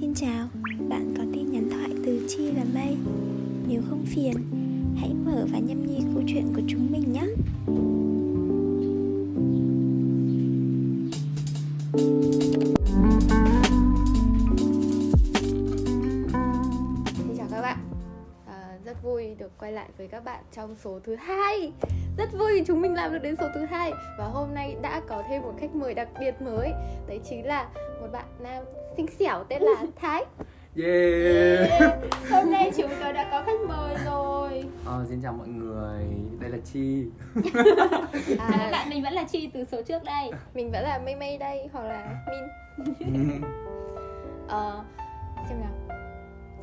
Xin chào, bạn có tin nhắn thoại từ Chi và May. Nếu không phiền, hãy mở và nhâm nhi câu chuyện của chúng mình nhé. Xin chào các bạn, rất vui được quay lại với các bạn trong số thứ 2. Rất vui chúng mình làm được đến số thứ 2. Và hôm nay đã có thêm một khách mời đặc biệt mới. Đấy chính là một bạn nam xinh xẻo tên là Thái. Yeah. Hôm nay chúng tôi đã có khách mời rồi. Xin chào mọi người, đây là Chi. Bạn mình vẫn là Chi từ số trước đây. Mình vẫn là May May đây, hoặc là Min. Xem nào,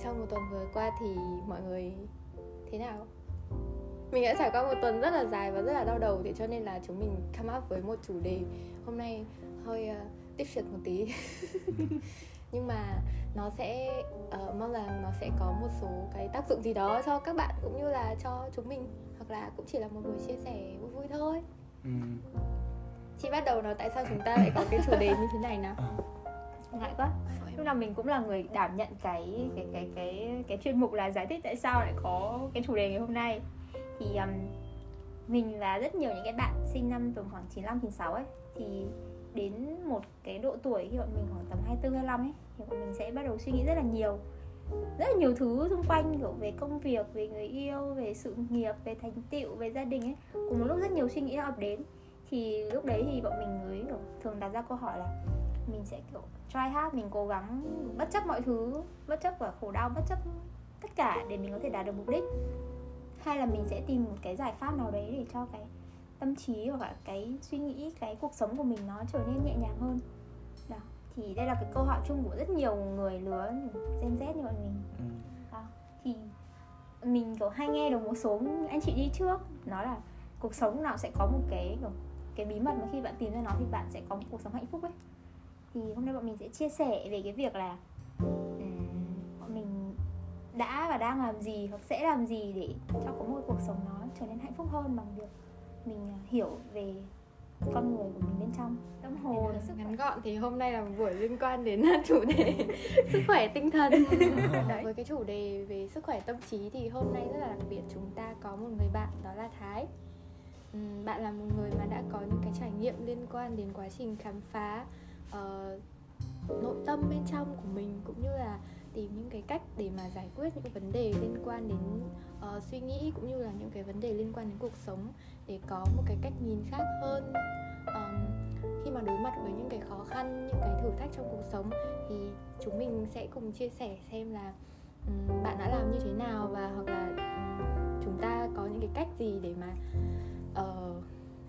trong một tuần vừa qua thì mọi người thế nào? Mình đã trải qua một tuần rất là dài và rất là đau đầu, thế cho nên là chúng mình come up với một chủ đề hôm nay hơi different một tí. Nhưng mà nó sẽ mong rằng nó sẽ có một số cái tác dụng gì đó cho các bạn cũng như là cho chúng mình, hoặc là cũng chỉ là một buổi chia sẻ vui vui thôi. Chị bắt đầu nói tại sao chúng ta lại có cái chủ đề như thế này nào. Ngại quá. Lúc nào mình cũng là người đảm nhận cái chuyên mục là giải thích tại sao lại có cái chủ đề ngày hôm nay. Thì mình và rất nhiều những cái bạn sinh năm tầm khoảng 95, 96 ấy, thì đến một cái độ tuổi khi bọn mình khoảng tầm 24, 25 ấy, thì bọn mình sẽ bắt đầu suy nghĩ rất là nhiều thứ xung quanh, kiểu về công việc, về người yêu, về sự nghiệp, về thành tựu, về gia đình ấy. Cùng một lúc rất nhiều suy nghĩ ập đến. Thì lúc đấy thì bọn mình mới kiểu thường đặt ra câu hỏi là mình sẽ kiểu try hard, mình cố gắng bất chấp mọi thứ, bất chấp và khổ đau, bất chấp tất cả để mình có thể đạt được mục đích, hay là mình sẽ tìm một cái giải pháp nào đấy để cho cái tâm trí hoặc là cái suy nghĩ, cái cuộc sống của mình nó trở nên nhẹ nhàng hơn. Đó. Thì đây là cái câu hỏi chung của rất nhiều người lứa Gen Z như bọn mình. Đó. Thì mình kiểu hay nghe được một số anh chị đi trước nói là cuộc sống nào sẽ có một cái bí mật mà khi bạn tìm ra nó thì bạn sẽ có một cuộc sống hạnh phúc ấy. Thì hôm nay bọn mình sẽ chia sẻ về cái việc là bọn mình đã và đang làm gì hoặc sẽ làm gì để cho có một cuộc sống nó trở nên hạnh phúc hơn bằng việc mình hiểu về con người của mình bên trong, tâm hồn, sức ngắn gọn. Thì hôm nay là một buổi liên quan đến chủ đề sức khỏe tinh thần. Với cái chủ đề về sức khỏe tâm trí thì hôm nay rất là đặc biệt, chúng ta có một người bạn, đó là Thái. Bạn là một người mà đã có những cái trải nghiệm liên quan đến quá trình khám phá nội tâm bên trong của mình, cũng như là tìm những cái cách để mà giải quyết những vấn đề liên quan đến suy nghĩ, cũng như là những cái vấn đề liên quan đến cuộc sống, để có một cái cách nhìn khác hơn khi mà đối mặt với những cái khó khăn, những cái thử thách trong cuộc sống. Thì chúng mình sẽ cùng chia sẻ xem là bạn đã làm như thế nào, và hoặc là chúng ta có những cái cách gì để mà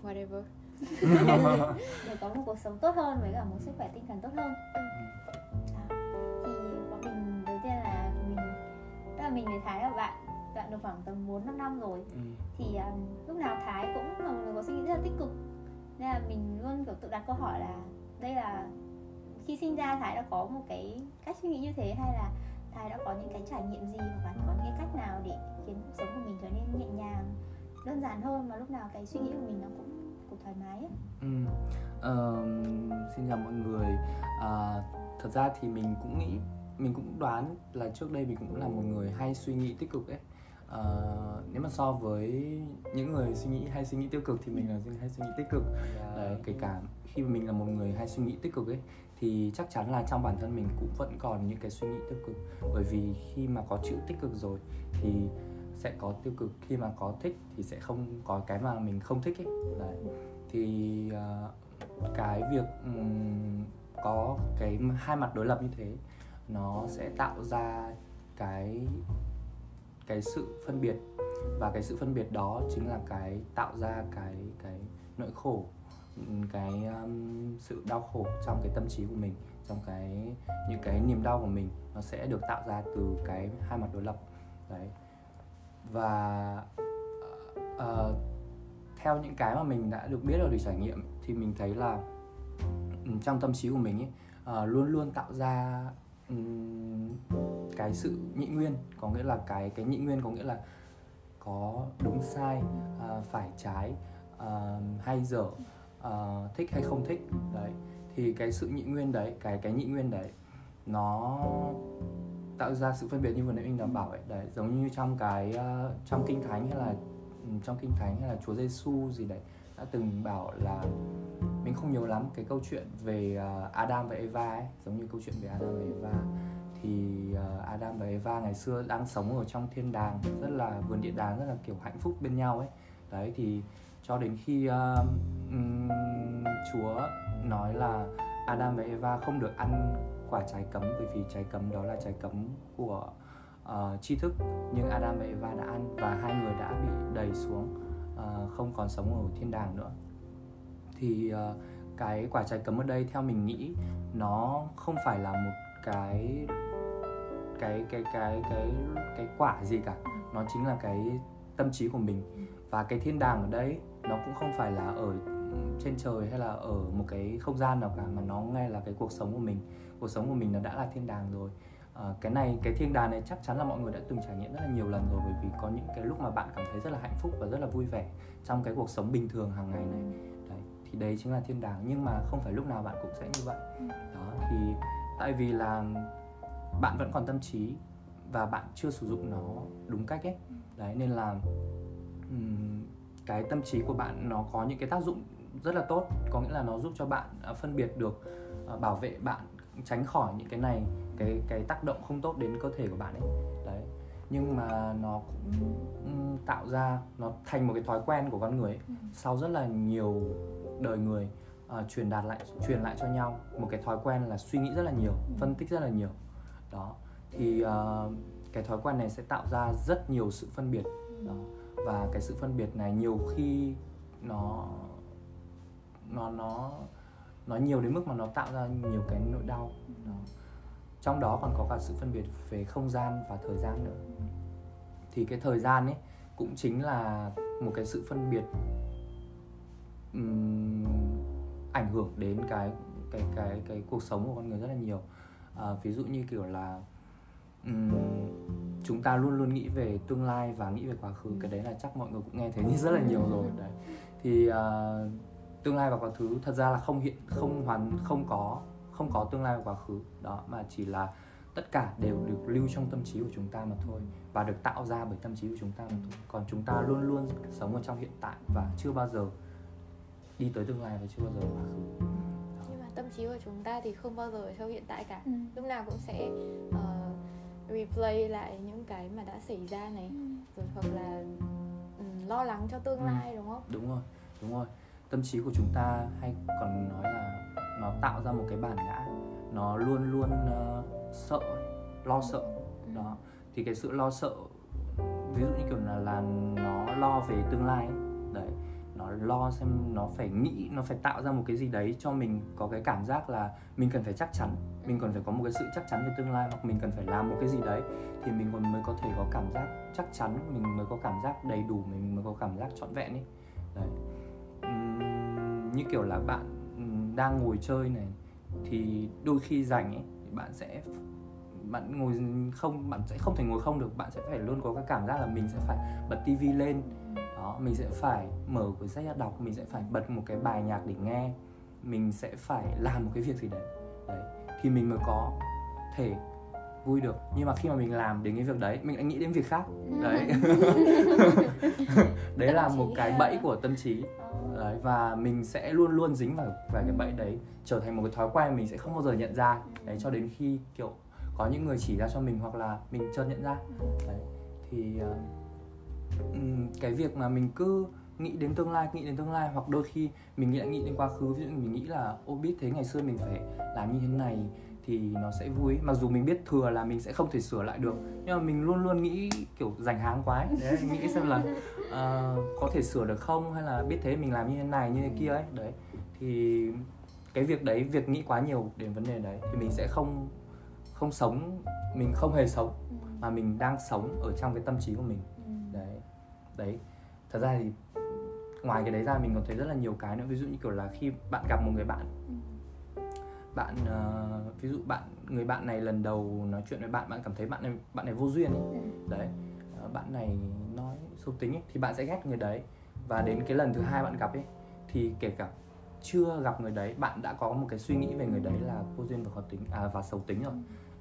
whatever để có một cuộc sống tốt hơn với cả một sức khỏe tinh thần tốt hơn. Mình với Thái là bạn được khoảng tầm 4-5 năm rồi. Thì lúc nào Thái cũng là một người có suy nghĩ rất là tích cực, nên là mình luôn kiểu tự đặt câu hỏi là đây là khi sinh ra Thái đã có một cái cách suy nghĩ như thế, hay là Thái đã có những cái trải nghiệm gì, hoặc là có những cái cách nào để khiến cuộc sống của mình trở nên nhẹ nhàng, đơn giản hơn, mà lúc nào cái suy nghĩ của mình nó cũng thoải mái ấy. Xin chào mọi người. Thật ra thì mình cũng đoán là trước đây mình cũng là một người hay suy nghĩ tích cực ấy. Nếu mà so với những người hay suy nghĩ tiêu cực thì mình là hay suy nghĩ tích cực. Kể cả khi mà mình là một người hay suy nghĩ tích cực ấy, thì chắc chắn là trong bản thân mình cũng vẫn còn những cái suy nghĩ tiêu cực. Bởi vì khi mà có chữ tích cực rồi thì sẽ có tiêu cực, khi mà có thích thì sẽ không có cái mà mình không thích ấy. Thì cái việc có cái hai mặt đối lập như thế, nó sẽ tạo ra cái sự phân biệt, và cái sự phân biệt đó chính là cái tạo ra cái nỗi khổ, cái sự đau khổ trong cái tâm trí của mình, trong cái những cái niềm đau của mình, nó sẽ được tạo ra từ cái hai mặt đối lập đấy. Và theo những cái mà mình đã được biết rồi, được trải nghiệm, thì mình thấy là trong tâm trí của mình ấy, luôn luôn tạo ra cái sự nhị nguyên, có nghĩa là cái nhị nguyên, có nghĩa là có đúng sai, phải trái, hay dở, thích hay không thích đấy. Thì cái sự nhị nguyên đấy, cái nhị nguyên đấy nó tạo ra sự phân biệt như vừa nãy mình đã bảo ấy. Đấy, giống như trong Kinh Thánh hay là Chúa Giê-xu gì đấy đã từng bảo là, mình không nhớ lắm cái câu chuyện về Adam và Eva ấy, giống như câu chuyện về Adam và Eva thì Adam và Eva ngày xưa đang sống ở trong thiên đàng, rất là vườn địa đàng, rất là kiểu hạnh phúc bên nhau ấy. Đấy thì cho đến khi Chúa nói là Adam và Eva không được ăn quả trái cấm, bởi vì trái cấm đó là trái cấm của tri thức, nhưng Adam và Eva đã ăn và hai người đã bị đẩy xuống, không còn sống ở thiên đàng nữa. Thì cái quả trái cấm ở đây theo mình nghĩ nó không phải là một cái quả gì cả, nó chính là cái tâm trí của mình. Và cái thiên đàng ở đây nó cũng không phải là ở trên trời hay là ở một cái không gian nào cả, mà nó ngay là cái cuộc sống của mình. Cuộc sống của mình nó đã là thiên đàng rồi. Cái thiên đàng này chắc chắn là mọi người đã từng trải nghiệm rất là nhiều lần rồi, bởi vì có những cái lúc mà bạn cảm thấy rất là hạnh phúc và rất là vui vẻ trong cái cuộc sống bình thường hàng ngày này. Đấy, thì đấy chính là thiên đàng, nhưng mà không phải lúc nào bạn cũng sẽ như vậy. Đó, thì tại vì là bạn vẫn còn tâm trí và bạn chưa sử dụng nó đúng cách ấy. Đấy, nên là cái tâm trí của bạn nó có những cái tác dụng rất là tốt, có nghĩa là nó giúp cho bạn phân biệt được, bảo vệ bạn tránh khỏi những cái này, cái tác động không tốt đến cơ thể của bạn ấy. Đấy, nhưng mà nó cũng tạo ra, nó thành một cái thói quen của con người ấy. Sau rất là nhiều đời người truyền lại cho nhau một cái thói quen là suy nghĩ rất là nhiều, phân tích rất là nhiều. Đó, thì cái thói quen này sẽ tạo ra rất nhiều sự phân biệt. Đó, và cái sự phân biệt này nhiều khi nó nhiều đến mức mà nó tạo ra nhiều cái nỗi đau. Đó, trong đó còn có cả sự phân biệt về không gian và thời gian nữa. Thì cái thời gian ấy cũng chính là một cái sự phân biệt ảnh hưởng đến cái cuộc sống của con người rất là nhiều. Ví dụ như kiểu là chúng ta luôn luôn nghĩ về tương lai và nghĩ về quá khứ. Cái đấy là chắc mọi người cũng nghe thấy rất là nhiều rồi. Đấy, thì tương lai và quá khứ thật ra là không có tương lai và quá khứ. Đó, mà chỉ là tất cả đều được lưu trong tâm trí của chúng ta mà thôi, và được tạo ra bởi tâm trí của chúng ta mà thôi. Còn chúng ta luôn luôn sống ở trong hiện tại và chưa bao giờ đi tới tương lai và chưa bao giờ quá khứ. Đó, nhưng mà tâm trí của chúng ta thì không bao giờ ở trong hiện tại cả. Lúc nào cũng sẽ replay lại những cái mà đã xảy ra này, rồi hoặc là lo lắng cho tương lai, đúng không? Đúng rồi. Tâm trí của chúng ta hay còn nói là nó tạo ra một cái bản ngã, nó luôn luôn sợ, lo sợ. Đó, thì cái sự lo sợ, ví dụ như kiểu là nó lo về tương lai ấy. Đấy, nó lo xem nó phải nghĩ, nó phải tạo ra một cái gì đấy cho mình có cái cảm giác là mình cần phải chắc chắn, mình cần phải có một cái sự chắc chắn về tương lai, hoặc mình cần phải làm một cái gì đấy thì mình còn mới có thể có cảm giác chắc chắn, mình mới có cảm giác đầy đủ, mình mới có cảm giác trọn vẹn ấy. Đấy, như kiểu là bạn đang ngồi chơi này thì đôi khi rảnh ấy, bạn sẽ không thể ngồi không được, bạn sẽ phải luôn có cái cảm giác là mình sẽ phải bật tivi lên. Đó, mình sẽ phải mở cuốn sách ra đọc, mình sẽ phải bật một cái bài nhạc để nghe, mình sẽ phải làm một cái việc gì đấy. Đấy, thì mình mới có thể vui được. Nhưng mà khi mà mình làm đến cái việc đấy, mình lại nghĩ đến việc khác. Đấy, đấy là một cái bẫy của tâm trí. Đấy, và mình sẽ luôn luôn dính vào cái bẫy đấy, trở thành một cái thói quen mình sẽ không bao giờ nhận ra. Đấy, cho đến khi kiểu có những người chỉ ra cho mình, hoặc là mình chợt nhận ra. Đấy, thì cái việc mà mình cứ nghĩ đến tương lai, hoặc đôi khi mình lại nghĩ đến quá khứ. Ví dụ mình nghĩ là ô biết thế ngày xưa mình phải làm như thế này thì nó sẽ vui, mặc dù mình biết thừa là mình sẽ không thể sửa lại được, nhưng mà mình luôn luôn nghĩ kiểu rảnh háng quá ấy. Đấy, nghĩ xem là có thể sửa được không, hay là biết thế mình làm như thế này như thế kia ấy. Đấy, thì cái việc đấy, việc nghĩ quá nhiều đến vấn đề đấy thì mình sẽ không hề sống, mà mình đang sống ở trong cái tâm trí của mình. Đấy, thật ra thì ngoài cái đấy ra mình còn thấy rất là nhiều cái nữa. Ví dụ như kiểu là khi bạn gặp một người bạn, ví dụ người bạn này lần đầu nói chuyện với bạn cảm thấy bạn này vô duyên ấy. Đấy, bạn này nói xấu tính ấy, thì bạn sẽ ghét người đấy. Và đến cái lần thứ hai bạn gặp ấy, thì kể cả chưa gặp người đấy, bạn đã có một cái suy nghĩ về người đấy là vô duyên và khó tính và xấu tính rồi.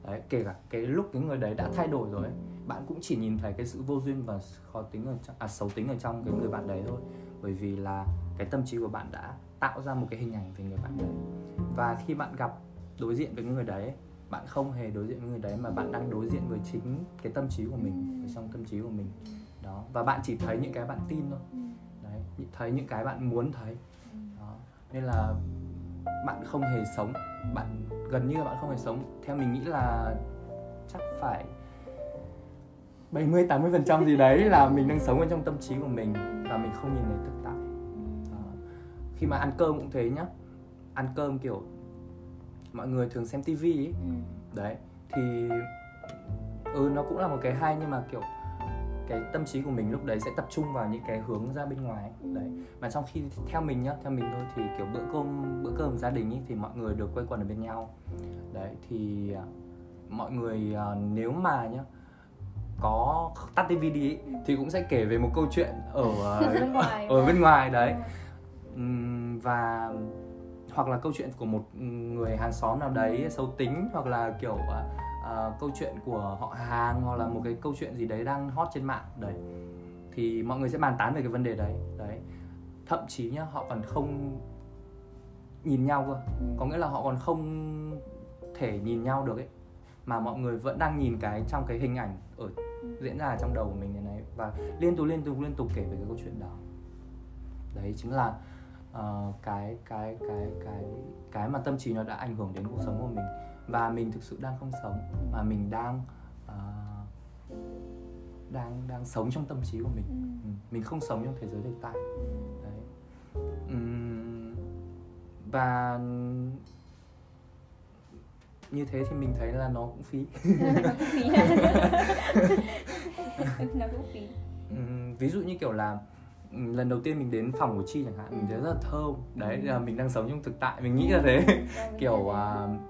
Đấy, kể cả cái lúc cái người đấy đã thay đổi rồi ấy, bạn cũng chỉ nhìn thấy cái sự vô duyên và khó tính ở trong, xấu tính ở trong cái người bạn đấy thôi. Bởi vì là cái tâm trí của bạn đã tạo ra một cái hình ảnh về người bạn đấy. Và khi bạn gặp đối diện với người đấy, bạn không hề đối diện với người đấy mà bạn đang đối diện với chính cái tâm trí của mình, trong tâm trí của mình. Đó, và bạn chỉ thấy những cái bạn tin thôi. Đấy, thấy những cái bạn muốn thấy. Đó, nên là bạn không hề sống, gần như là bạn không hề sống. Theo mình nghĩ là chắc phải 70-80% gì đấy là mình đang sống ở trong tâm trí của mình và mình không nhìn thấy thực tại. Đó. Khi mà ăn cơm cũng thế nhá. Ăn cơm kiểu mọi người thường xem tivi ấy. Đấy, thì nó cũng là một cái hay, nhưng mà kiểu cái tâm trí của mình lúc đấy sẽ tập trung vào những cái hướng ra bên ngoài ấy. Đấy, mà trong khi theo mình thôi thì kiểu bữa cơm gia đình ấy, thì mọi người được quây quần ở bên nhau. Đấy, thì mọi người nếu mà nhá có tắt tivi đi ấy, thì cũng sẽ kể về một câu chuyện ở bên ngoài đấy, và hoặc là câu chuyện của một người hàng xóm nào đấy xấu tính, hoặc là kiểu câu chuyện của họ hàng, hoặc là một cái câu chuyện gì đấy đang hot trên mạng đấy, thì mọi người sẽ bàn tán về cái vấn đề đấy. Đấy, thậm chí nhá họ còn không nhìn nhau cơ, có nghĩa là họ còn không thể nhìn nhau được ấy, mà mọi người vẫn đang nhìn cái trong cái hình ảnh diễn ra trong đầu của mình như này, và liên tục kể về cái câu chuyện đó. Đấy chính là cái mà tâm trí nó đã ảnh hưởng đến cuộc sống của mình, và mình thực sự đang không sống mà mình đang sống trong tâm trí của mình. Mình không sống trong thế giới thực tại. Đấy. Và như thế thì mình thấy là nó cũng phí. Nó cũng phí. Ví dụ như kiểu là lần đầu tiên mình đến phòng của Chi chẳng hạn, mình thấy rất là thơm. Đấy là mình đang sống trong thực tại, mình nghĩ là thế. Kiểu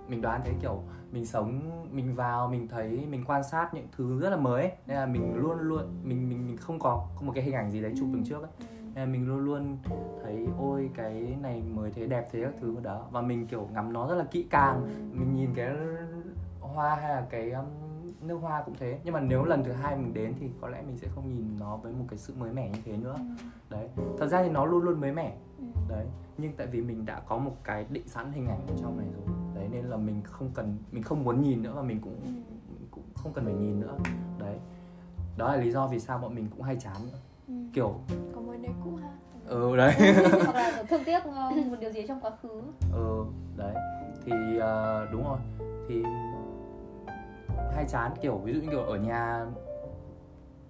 mình đoán thế, kiểu mình sống, mình vào mình thấy, mình quan sát những thứ rất là mới ấy. Nên là mình luôn mình không có một cái hình ảnh gì đấy chụp từng trước ấy. Nên là mình luôn thấy ôi cái này mới thế, đẹp thế, các thứ đó, và mình kiểu ngắm nó rất là kỹ càng. Mình nhìn cái hoa hay là cái nước hoa cũng thế, nhưng mà nếu lần thứ hai mình đến thì có lẽ mình sẽ không nhìn nó với một cái sự mới mẻ như thế nữa. Đấy, thật ra thì nó luôn luôn mới mẻ. Đấy, nhưng tại vì mình đã có một cái định sẵn hình ảnh ở trong này rồi. Đấy, nên là mình không muốn nhìn nữa, và mình cũng không cần phải nhìn nữa. Đấy, đó là lý do vì sao bọn mình cũng hay chán nữa. Kiểu có mối nối cũ ha. Đấy. Hoặc là thương tiếc một điều gì trong quá khứ. Đấy. Thì đúng rồi. Thì hay chán, kiểu ví dụ như kiểu ở nhà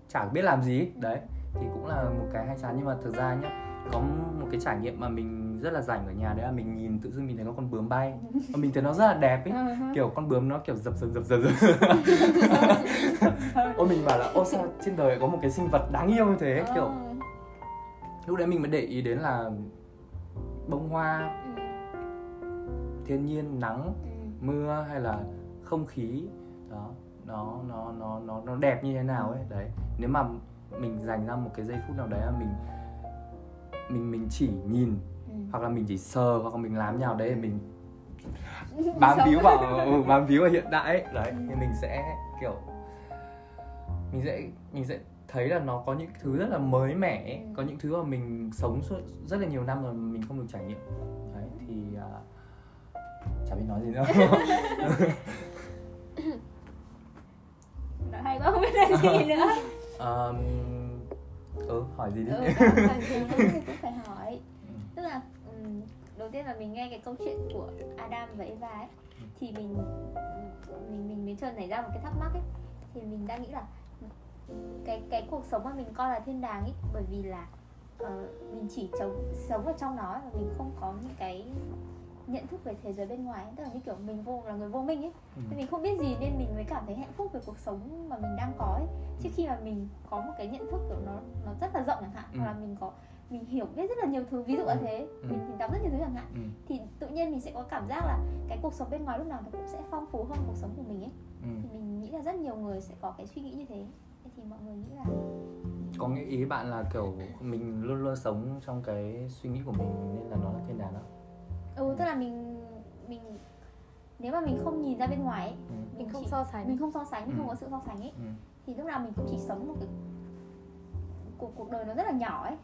chả biết làm gì đấy, thì cũng là một cái hay chán. Nhưng mà thực ra nhá, có một cái trải nghiệm mà mình rất là rảnh ở nhà, đấy là mình nhìn, tự dưng mình thấy có con bướm bay, và mình thấy nó rất là đẹp ấy. Kiểu con bướm nó kiểu dập Ôi mình bảo là ô sao trên đời có một cái sinh vật đáng yêu như thế. Kiểu lúc đấy mình mới để ý đến là bông hoa, thiên nhiên, nắng, mưa hay là không khí đó, nó đẹp như thế nào ấy. Đấy, nếu mà mình dành ra một cái giây phút nào đấy là mình chỉ nhìn, hoặc là mình chỉ sờ, hoặc là mình làm nào đấy mình bám víu vào hiện đại ấy. Đấy, thì mình sẽ kiểu mình sẽ thấy là nó có những thứ rất là mới mẻ ấy. Có những thứ mà mình sống suốt rất là nhiều năm rồi mình không được trải nghiệm. Đấy, thì chả biết nói gì nữa. Hay quá, không biết là gì nữa. Hỏi gì đi. Cũng phải hỏi. Tức là đầu tiên là mình nghe cái câu chuyện của Adam và Eva ấy, thì mình mới chợt nảy ra một cái thắc mắc ấy. Thì mình đang nghĩ là cái cuộc sống mà mình coi là thiên đàng ấy, bởi vì là mình chỉ sống ở trong nó, và mình không có những cái nhận thức về thế giới bên ngoài ấy. Tức là như kiểu mình là người vô minh ấy, thì mình không biết gì nên mình mới cảm thấy hạnh phúc về cuộc sống mà mình đang có ấy. Chứ khi mà mình có một cái nhận thức kiểu nó rất là rộng chẳng hạn, hoặc là mình hiểu biết rất là nhiều thứ, ví dụ là thế, mình đọc rất nhiều thứ chẳng hạn, thì tự nhiên mình sẽ có cảm giác là cái cuộc sống bên ngoài lúc nào nó cũng sẽ phong phú hơn cuộc sống của mình ấy. Thì mình nghĩ là rất nhiều người sẽ có cái suy nghĩ như thế. Thì mọi người nghĩ là có nghĩa ý bạn là kiểu mình luôn luôn sống trong cái suy nghĩ của mình nên là nó là thiên đàng đó. Tức là mình nếu mà mình không nhìn ra bên ngoài ấy, mình không so sánh, mình không có sự so sánh ấy, thì lúc nào mình cũng chỉ sống một cái cuộc đời nó rất là nhỏ ấy,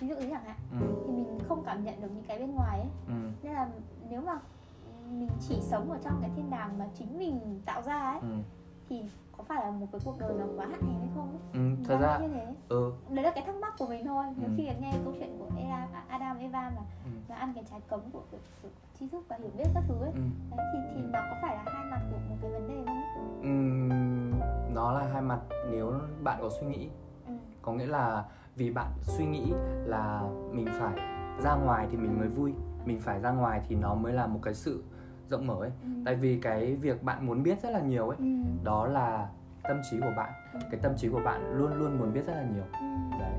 ví dụ như chẳng hạn, thì mình không cảm nhận được những cái bên ngoài ấy, nên là nếu mà mình chỉ sống ở trong cái thiên đàng mà chính mình tạo ra ấy, thì có phải là một cái cuộc đời nó quá hạn hẹp hay không ấy? Thật ra như thế. Đấy là cái thắc mắc của mình thôi. Nếu khi nghe câu chuyện của Adam Eva mà ăn cái trái cấm của sự tri thức và hiểu biết các thứ ấy, đấy, thì nó có phải là hai mặt của một cái vấn đề không ấy? Nó là hai mặt nếu bạn có suy nghĩ. Có nghĩa là vì bạn suy nghĩ là mình phải ra ngoài thì mình mới vui, mình phải ra ngoài thì nó mới là một cái sự rộng mở ấy. Tại vì cái việc bạn muốn biết rất là nhiều ấy, đó là tâm trí của bạn. Cái tâm trí của bạn luôn luôn muốn biết rất là nhiều. Đấy.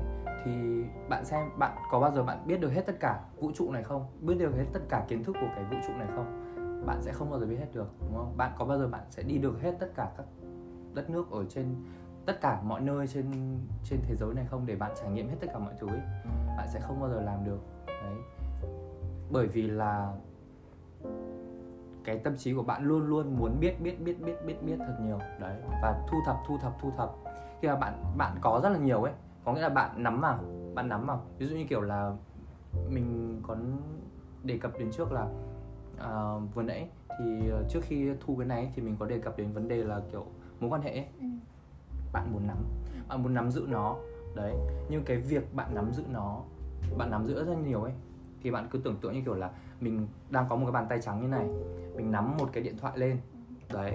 Thì bạn xem, bạn có bao giờ bạn biết được hết tất cả vũ trụ này không? Biết được hết tất cả kiến thức của cái vũ trụ này không? Bạn sẽ không bao giờ biết hết được, đúng không? Bạn có bao giờ bạn sẽ đi được hết tất cả các đất nước ở trên tất cả mọi nơi trên thế giới này không, để bạn trải nghiệm hết tất cả mọi thứ ấy? Bạn sẽ không bao giờ làm được. Đấy. Bởi vì là cái tâm trí của bạn luôn luôn muốn biết thật nhiều. Đấy, và thu thập. Khi mà bạn có rất là nhiều ấy, có nghĩa là bạn nắm vào. Ví dụ như kiểu là mình có đề cập đến trước là vừa nãy thì trước khi thu cái này thì mình có đề cập đến vấn đề là kiểu mối quan hệ ấy. Bạn muốn nắm giữ nó. Đấy, nhưng cái việc bạn nắm giữ rất nhiều ấy, thì bạn cứ tưởng tượng như kiểu là mình đang có một cái bàn tay trắng như này, mình nắm một cái điện thoại lên. Đấy,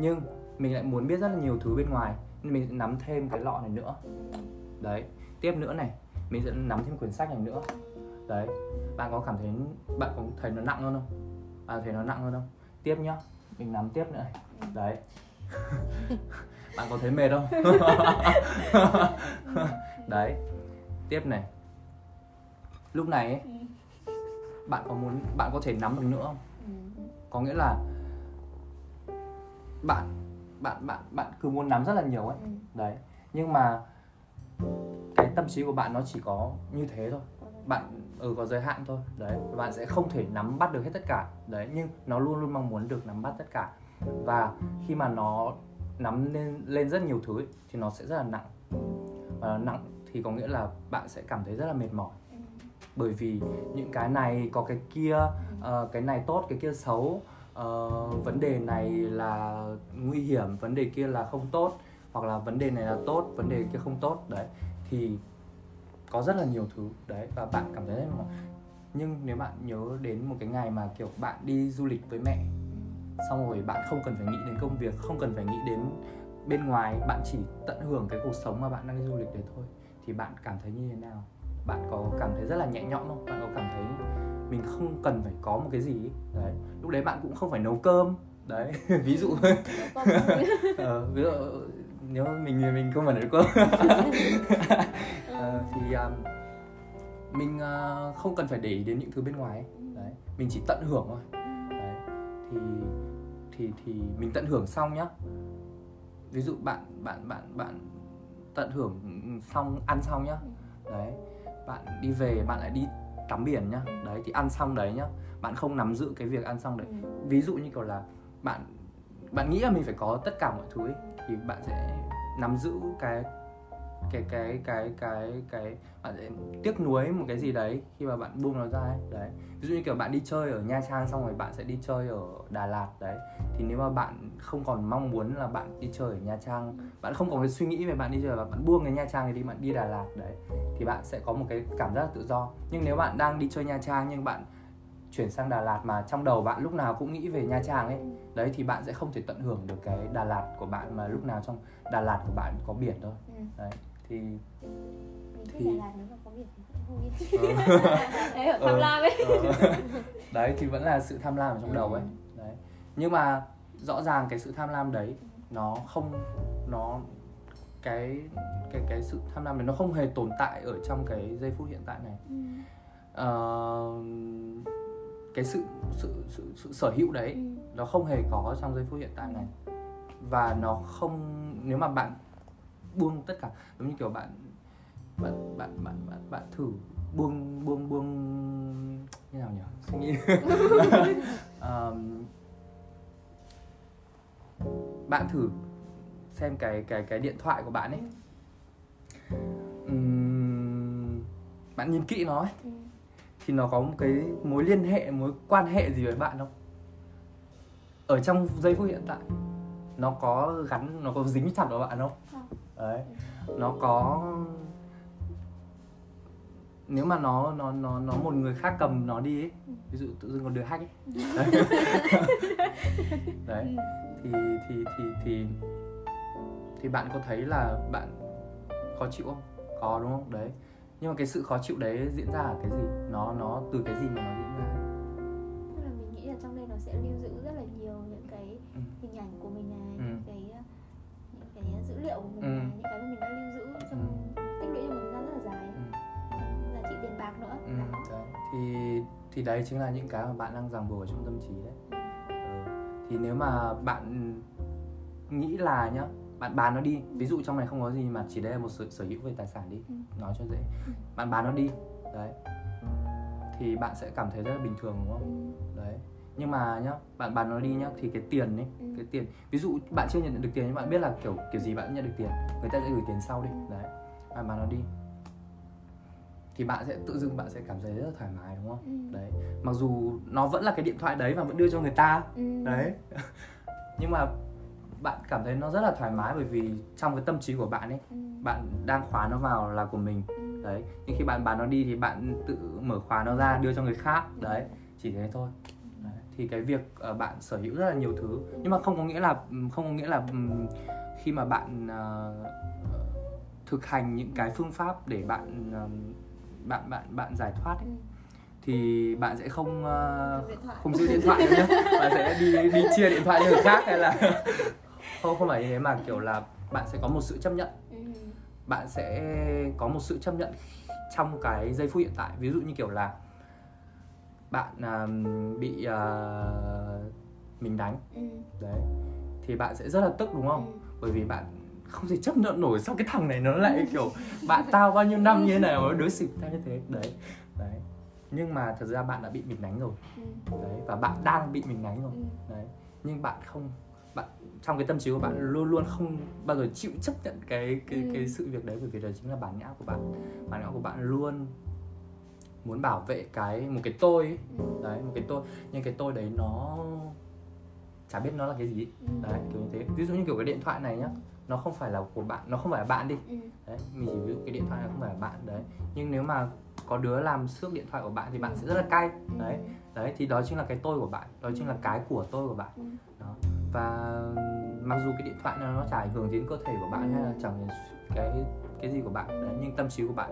nhưng mình lại muốn biết rất là nhiều thứ bên ngoài, nên mình nắm thêm cái lọ này nữa. Đấy, tiếp nữa này, mình sẽ nắm thêm quyển sách này nữa. Đấy, bạn có thấy nó nặng hơn không? Tiếp nhá, mình nắm tiếp nữa này. Đấy. Bạn có thấy mệt không? Đấy, tiếp này. Lúc này ấy, bạn có thể nắm được nữa không? Có nghĩa là bạn cứ muốn nắm rất là nhiều ấy. Đấy, nhưng mà cái tâm trí của bạn nó chỉ có như thế thôi. Bạn có giới hạn thôi. Đấy, bạn sẽ không thể nắm bắt được hết tất cả. Đấy, nhưng nó luôn luôn mong muốn được nắm bắt tất cả. Và khi mà nó nắm lên rất nhiều thứ ấy, thì nó sẽ rất là nặng. Và nặng thì có nghĩa là bạn sẽ cảm thấy rất là mệt mỏi. Bởi vì những cái này có cái kia, cái này tốt, cái kia xấu, vấn đề này là nguy hiểm, vấn đề kia là không tốt, hoặc là vấn đề này là tốt, vấn đề kia không tốt. Đấy, thì có rất là nhiều thứ. Đấy, và bạn cảm thấy rất mệt mỏi. Nhưng nếu bạn nhớ đến một cái ngày mà kiểu bạn đi du lịch với mẹ, xong rồi bạn không cần phải nghĩ đến công việc, không cần phải nghĩ đến bên ngoài, bạn chỉ tận hưởng cái cuộc sống mà bạn đang đi du lịch đấy thôi, thì bạn cảm thấy như thế nào? Bạn có cảm thấy rất là nhẹ nhõm không? Bạn có cảm thấy mình không cần phải có một cái gì ấy? Đấy, lúc đấy bạn cũng không phải nấu cơm. Đấy, ví dụ nếu mình không phải nấu cơm thì mình không cần phải để ý đến những thứ bên ngoài ấy. Đấy, mình chỉ tận hưởng thôi. Đấy, thì mình tận hưởng xong nhá. Ví dụ bạn tận hưởng xong, ăn xong nhá. Đấy, bạn đi về, bạn lại đi tắm biển nhá. Đấy, thì ăn xong đấy nhá, bạn không nắm giữ cái việc ăn xong đấy. Ví dụ như kiểu là bạn nghĩ là mình phải có tất cả mọi thứ ấy, thì bạn sẽ nắm giữ cái bạn sẽ tiếc nuối một cái gì đấy khi mà bạn buông nó ra ấy. Đấy, ví dụ như kiểu bạn đi chơi ở Nha Trang xong rồi bạn sẽ đi chơi ở Đà Lạt. Đấy, thì nếu mà bạn không còn mong muốn là bạn đi chơi ở Nha Trang, bạn không còn cái suy nghĩ về bạn đi chơi và bạn buông cái Nha Trang này đi, bạn đi Đà Lạt đấy, thì bạn sẽ có một cái cảm giác tự do. Nhưng nếu bạn đang đi chơi Nha Trang nhưng bạn chuyển sang Đà Lạt mà trong đầu bạn lúc nào cũng nghĩ về Nha Trang ấy, đấy, thì bạn sẽ không thể tận hưởng được cái Đà Lạt của bạn, mà lúc nào trong Đà Lạt của bạn có biển thôi. Đấy, thì Đà Lạt nếu mà có biển thì cũng vui. Đấy, ở tham lam ấy. Đấy, thì vẫn là sự tham lam ở trong đầu ấy. Đấy, nhưng mà rõ ràng cái sự tham lam đấy nó không, nó cái sự tham lam đấy nó không hề tồn tại ở trong cái giây phút hiện tại này. Cái sự sở hữu đấy nó không hề có trong giây phút hiện tại này, và nó không, nếu mà bạn buông tất cả, giống như kiểu bạn bạn thử buông như nào nhỉ? Suy nghĩ. Bạn thử xem cái điện thoại của bạn ấy. Bạn nhìn kỹ nó ấy. Thì nó có một cái mối liên hệ, mối quan hệ gì với bạn không? Ở trong giây phút hiện tại nó có gắn, nó có dính chặt vào bạn không? Đấy. Nó có, nếu mà nó một người khác cầm nó đi ấy, ví dụ tự dưng còn đứa hack ấy. Đấy. Đấy. Thì bạn có thấy là bạn khó chịu không? Có đúng không? Đấy. Nhưng mà cái sự khó chịu đấy diễn ra ở cái gì? Nó từ cái gì mà nó diễn ra? Tức là mình nghĩ là trong đây nó sẽ lưu giữ rất là nhiều những cái hình ảnh của mình này, những cái dữ liệu của mình này, những cái mà mình đã lưu giữ trong tích lũy trong một thời gian rất là dài, giá trị tiền bạc nữa. Đấy. Thì đấy chính là những cái mà bạn đang ràng buộc ở trong tâm trí đấy. Thì nếu mà bạn nghĩ là nhá, bạn bán nó đi, ví dụ trong này không có gì mà chỉ đây là một sở hữu về tài sản đi, nói cho dễ, bạn bán nó đi đấy, thì bạn sẽ cảm thấy rất là bình thường đúng không? Đấy. Nhưng mà nhá, bạn bán nó đi nhá, thì cái tiền ấy, cái tiền, ví dụ bạn chưa nhận được tiền nhưng bạn biết là kiểu gì bạn cũng nhận được tiền, người ta sẽ gửi tiền sau đi, đấy, bạn bán nó đi thì bạn sẽ tự dưng bạn sẽ cảm thấy rất là thoải mái đúng không? Đấy, mặc dù nó vẫn là cái điện thoại đấy và vẫn đưa cho người ta, đấy, nhưng mà bạn cảm thấy nó rất là thoải mái bởi vì trong cái tâm trí của bạn ấy, bạn đang khóa nó vào là của mình, đấy. Nhưng khi bạn bán nó đi thì bạn tự mở khóa nó ra đưa cho người khác, đấy, chỉ thế thôi. Đấy. Thì cái việc bạn sở hữu rất là nhiều thứ, nhưng mà không có nghĩa là khi mà bạn thực hành những cái phương pháp để bạn giải thoát ấy, thì bạn sẽ không giữ điện thoại nữa nhé. Bạn sẽ đi chia điện thoại cho người khác hay là không phải như thế, mà kiểu là bạn sẽ có một sự chấp nhận. Bạn sẽ có một sự chấp nhận trong cái giây phút hiện tại. Ví dụ như kiểu là bạn bị mình đánh. Đấy. Thì bạn sẽ rất là tức đúng không? Bởi vì bạn không thể chấp nhận nổi sao cái thằng này nó lại kiểu bạn tao bao nhiêu năm như thế này mà đối xử tao như thế. Đấy. Đấy. Nhưng mà thật ra bạn đã bị mình đánh rồi. Đấy, và bạn đang bị mình đánh rồi. Đấy. Nhưng bạn không, bạn trong cái tâm trí của bạn luôn luôn không bao giờ chịu chấp nhận cái sự việc đấy, bởi vì đó chính là bản ngã của bạn. Bản ngã của bạn luôn muốn bảo vệ một cái tôi ấy. Đấy, một cái tôi, nhưng cái tôi đấy nó chả biết nó là cái gì. Đấy, kiểu như thế. Ví dụ như kiểu cái điện thoại này nhá, nó không phải là của bạn, nó không phải là bạn đi. Đấy, mình chỉ ví dụ cái điện thoại này không phải là bạn đấy. Nhưng nếu mà có đứa làm xước điện thoại của bạn thì bạn sẽ rất là cay. Đấy. Đấy, thì đó chính là cái tôi của bạn, đó chính là cái của tôi của bạn. Đó. Và mặc dù cái điện thoại này nó chả ảnh hưởng đến cơ thể của bạn hay là chẳng đến cái gì của bạn đấy, nhưng tâm trí của bạn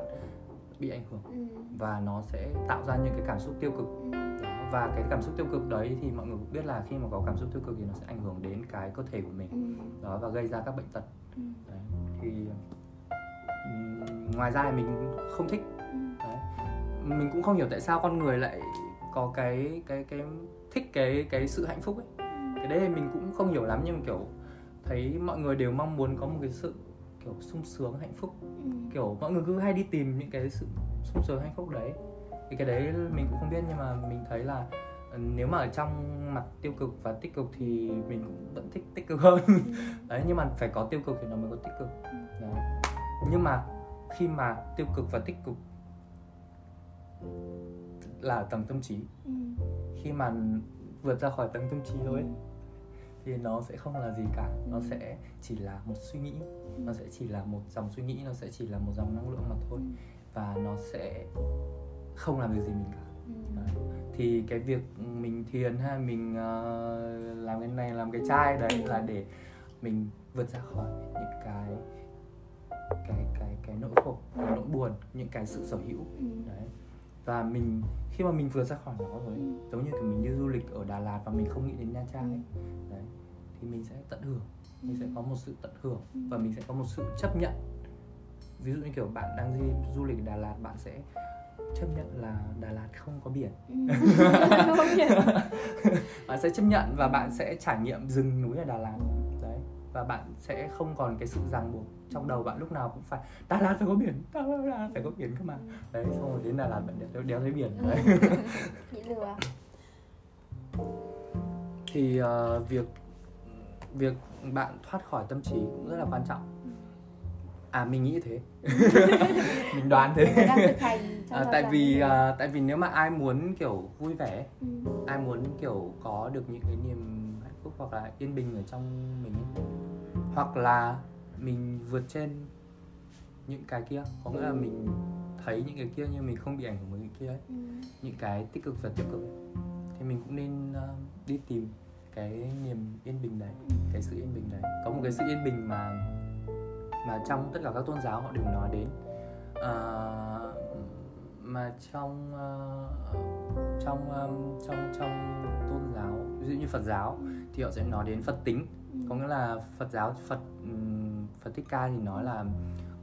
bị ảnh hưởng và nó sẽ tạo ra những cái cảm xúc tiêu cực. Đó. Và cái cảm xúc tiêu cực đấy thì mọi người cũng biết là khi mà có cảm xúc tiêu cực thì nó sẽ ảnh hưởng đến cái cơ thể của mình. Đó, và gây ra các bệnh tật. Đấy. Thì ngoài ra thì mình không thích. Mình cũng không hiểu tại sao con người lại có cái thích cái sự hạnh phúc ấy. Cái đấy mình cũng không hiểu lắm, nhưng kiểu thấy mọi người đều mong muốn có một cái sự kiểu sung sướng hạnh phúc. Kiểu mọi người cứ hay đi tìm những cái sự sung sướng hạnh phúc đấy. Thì cái đấy mình cũng không biết, nhưng mà mình thấy là nếu mà ở trong mặt tiêu cực và tích cực thì mình cũng vẫn thích tích cực hơn. Đấy, nhưng mà phải có tiêu cực thì nó mới có tích cực. Đấy. Nhưng mà khi mà tiêu cực và tích cực là tầng tâm trí, khi mà vượt ra khỏi tầng tâm trí rồi ấy, thì nó sẽ không là gì cả. Nó sẽ chỉ là một suy nghĩ, nó sẽ chỉ là một dòng suy nghĩ, nó sẽ chỉ là một dòng năng lượng mà thôi. Và nó sẽ không làm được gì mình cả. Đấy. Thì cái việc mình thiền hay mình làm cái này làm cái chai đấy là để mình vượt ra khỏi những cái nỗi khổ, cái nỗi buồn, những cái sự sở hữu. Đấy. Và mình khi mà mình vừa ra khỏi nó rồi, giống như kiểu mình đi du lịch ở Đà Lạt và mình không nghĩ đến Nha Trang ấy, đấy, thì mình sẽ tận hưởng, mình sẽ có một sự tận hưởng và mình sẽ có một sự chấp nhận. Ví dụ như kiểu bạn đang đi du lịch Đà Lạt, bạn sẽ chấp nhận là Đà Lạt không có biển. Không có biển. Bạn sẽ chấp nhận và bạn sẽ trải nghiệm rừng núi ở Đà Lạt. Đấy. và bạn sẽ không còn cái sự ràng buộc trong đầu bạn lúc nào cũng phải Đà Lạt phải có biển, Đà Lạt phải có biển cơ mà. Đấy, xong rồi đến Đà Lạt bạn đéo thấy biển. Đấy. Bị lừa. Thì việc bạn thoát khỏi tâm trí cũng rất là quan trọng. À, mình nghĩ thế. Mình đoán thế. Tại vì nếu mà ai muốn kiểu vui vẻ, ai muốn kiểu có được những cái niềm hạnh phúc hoặc là yên bình ở trong mình, hoặc là mình vượt trên những cái kia, có nghĩa là mình thấy những cái kia nhưng mình không bị ảnh hưởng bởi những kia ấy, những cái tích cực và tiêu cực, thì mình cũng nên đi tìm cái niềm yên bình đấy, cái sự yên bình đấy. Có một cái sự yên bình mà trong tất cả các tôn giáo họ đều nói đến, mà trong tôn giáo, ví dụ như Phật giáo thì họ sẽ nói đến Phật tính, có nghĩa là Phật giáo, Phật Thích Ca thì nói là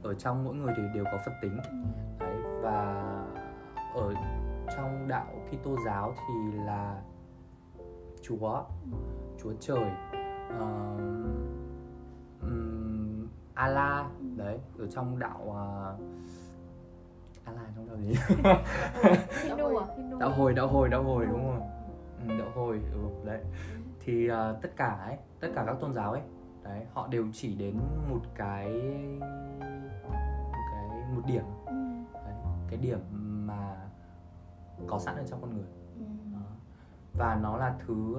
ở trong mỗi người thì đều có Phật tính. Đấy, và ở trong đạo Kitô giáo thì là Chúa trời, Allah. Đấy, ở trong đạo Allah trong đạo gì? Đạo hồi đúng rồi. Đạo hồi, đấy. Thì tất cả các tôn giáo ấy, đấy, họ đều chỉ đến một điểm. Đấy, cái điểm mà có sẵn ở trong con người. Và nó là thứ,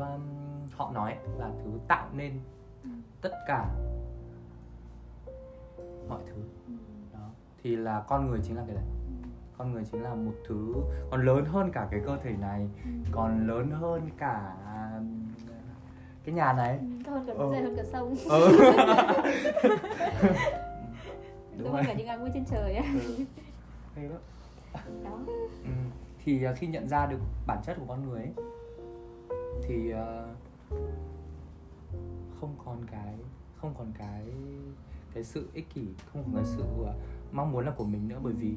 họ nói là thứ tạo nên tất cả mọi thứ. Đó. Thì là con người chính là cái đấy. Con người chính là một thứ còn lớn hơn cả cái cơ thể này, còn lớn hơn cả cái nhà này, hơn cả dài, hơn cả sông. Đúng rồi, cả những ai vui trên trời ấy. Hay đó. Đó. Thì khi nhận ra được bản chất của con người ấy, thì không còn cái sự ích kỷ, không còn cái sự mong muốn là của mình nữa, bởi vì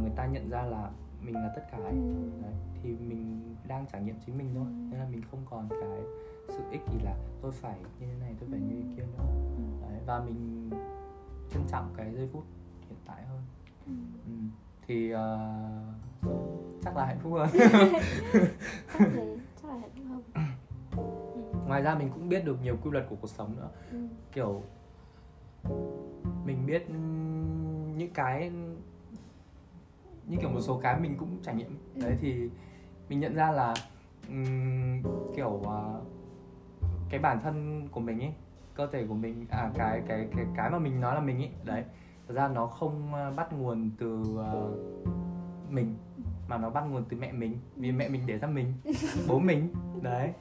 người ta nhận ra là mình là tất cả ấy. Đấy, thì mình đang trải nghiệm chính mình thôi, nên là mình không còn cái sự ích kỷ là tôi phải như thế này, tôi phải như thế kia nữa. Đấy, và mình trân trọng cái giây phút hiện tại hơn. Thì chắc là hạnh phúc hơn. Chắc là hạnh phúc hơn. Ngoài ra mình cũng biết được nhiều quy luật của cuộc sống nữa. Kiểu mình biết những cái, như kiểu một số cái mình cũng trải nghiệm. Đấy, thì mình nhận ra là cái bản thân của mình ấy, cơ thể của mình, cái mà mình nói là mình ấy, đấy, thật ra nó không bắt nguồn từ mình, mà nó bắt nguồn từ mẹ mình, vì mẹ mình để ra mình, bố mình, đấy,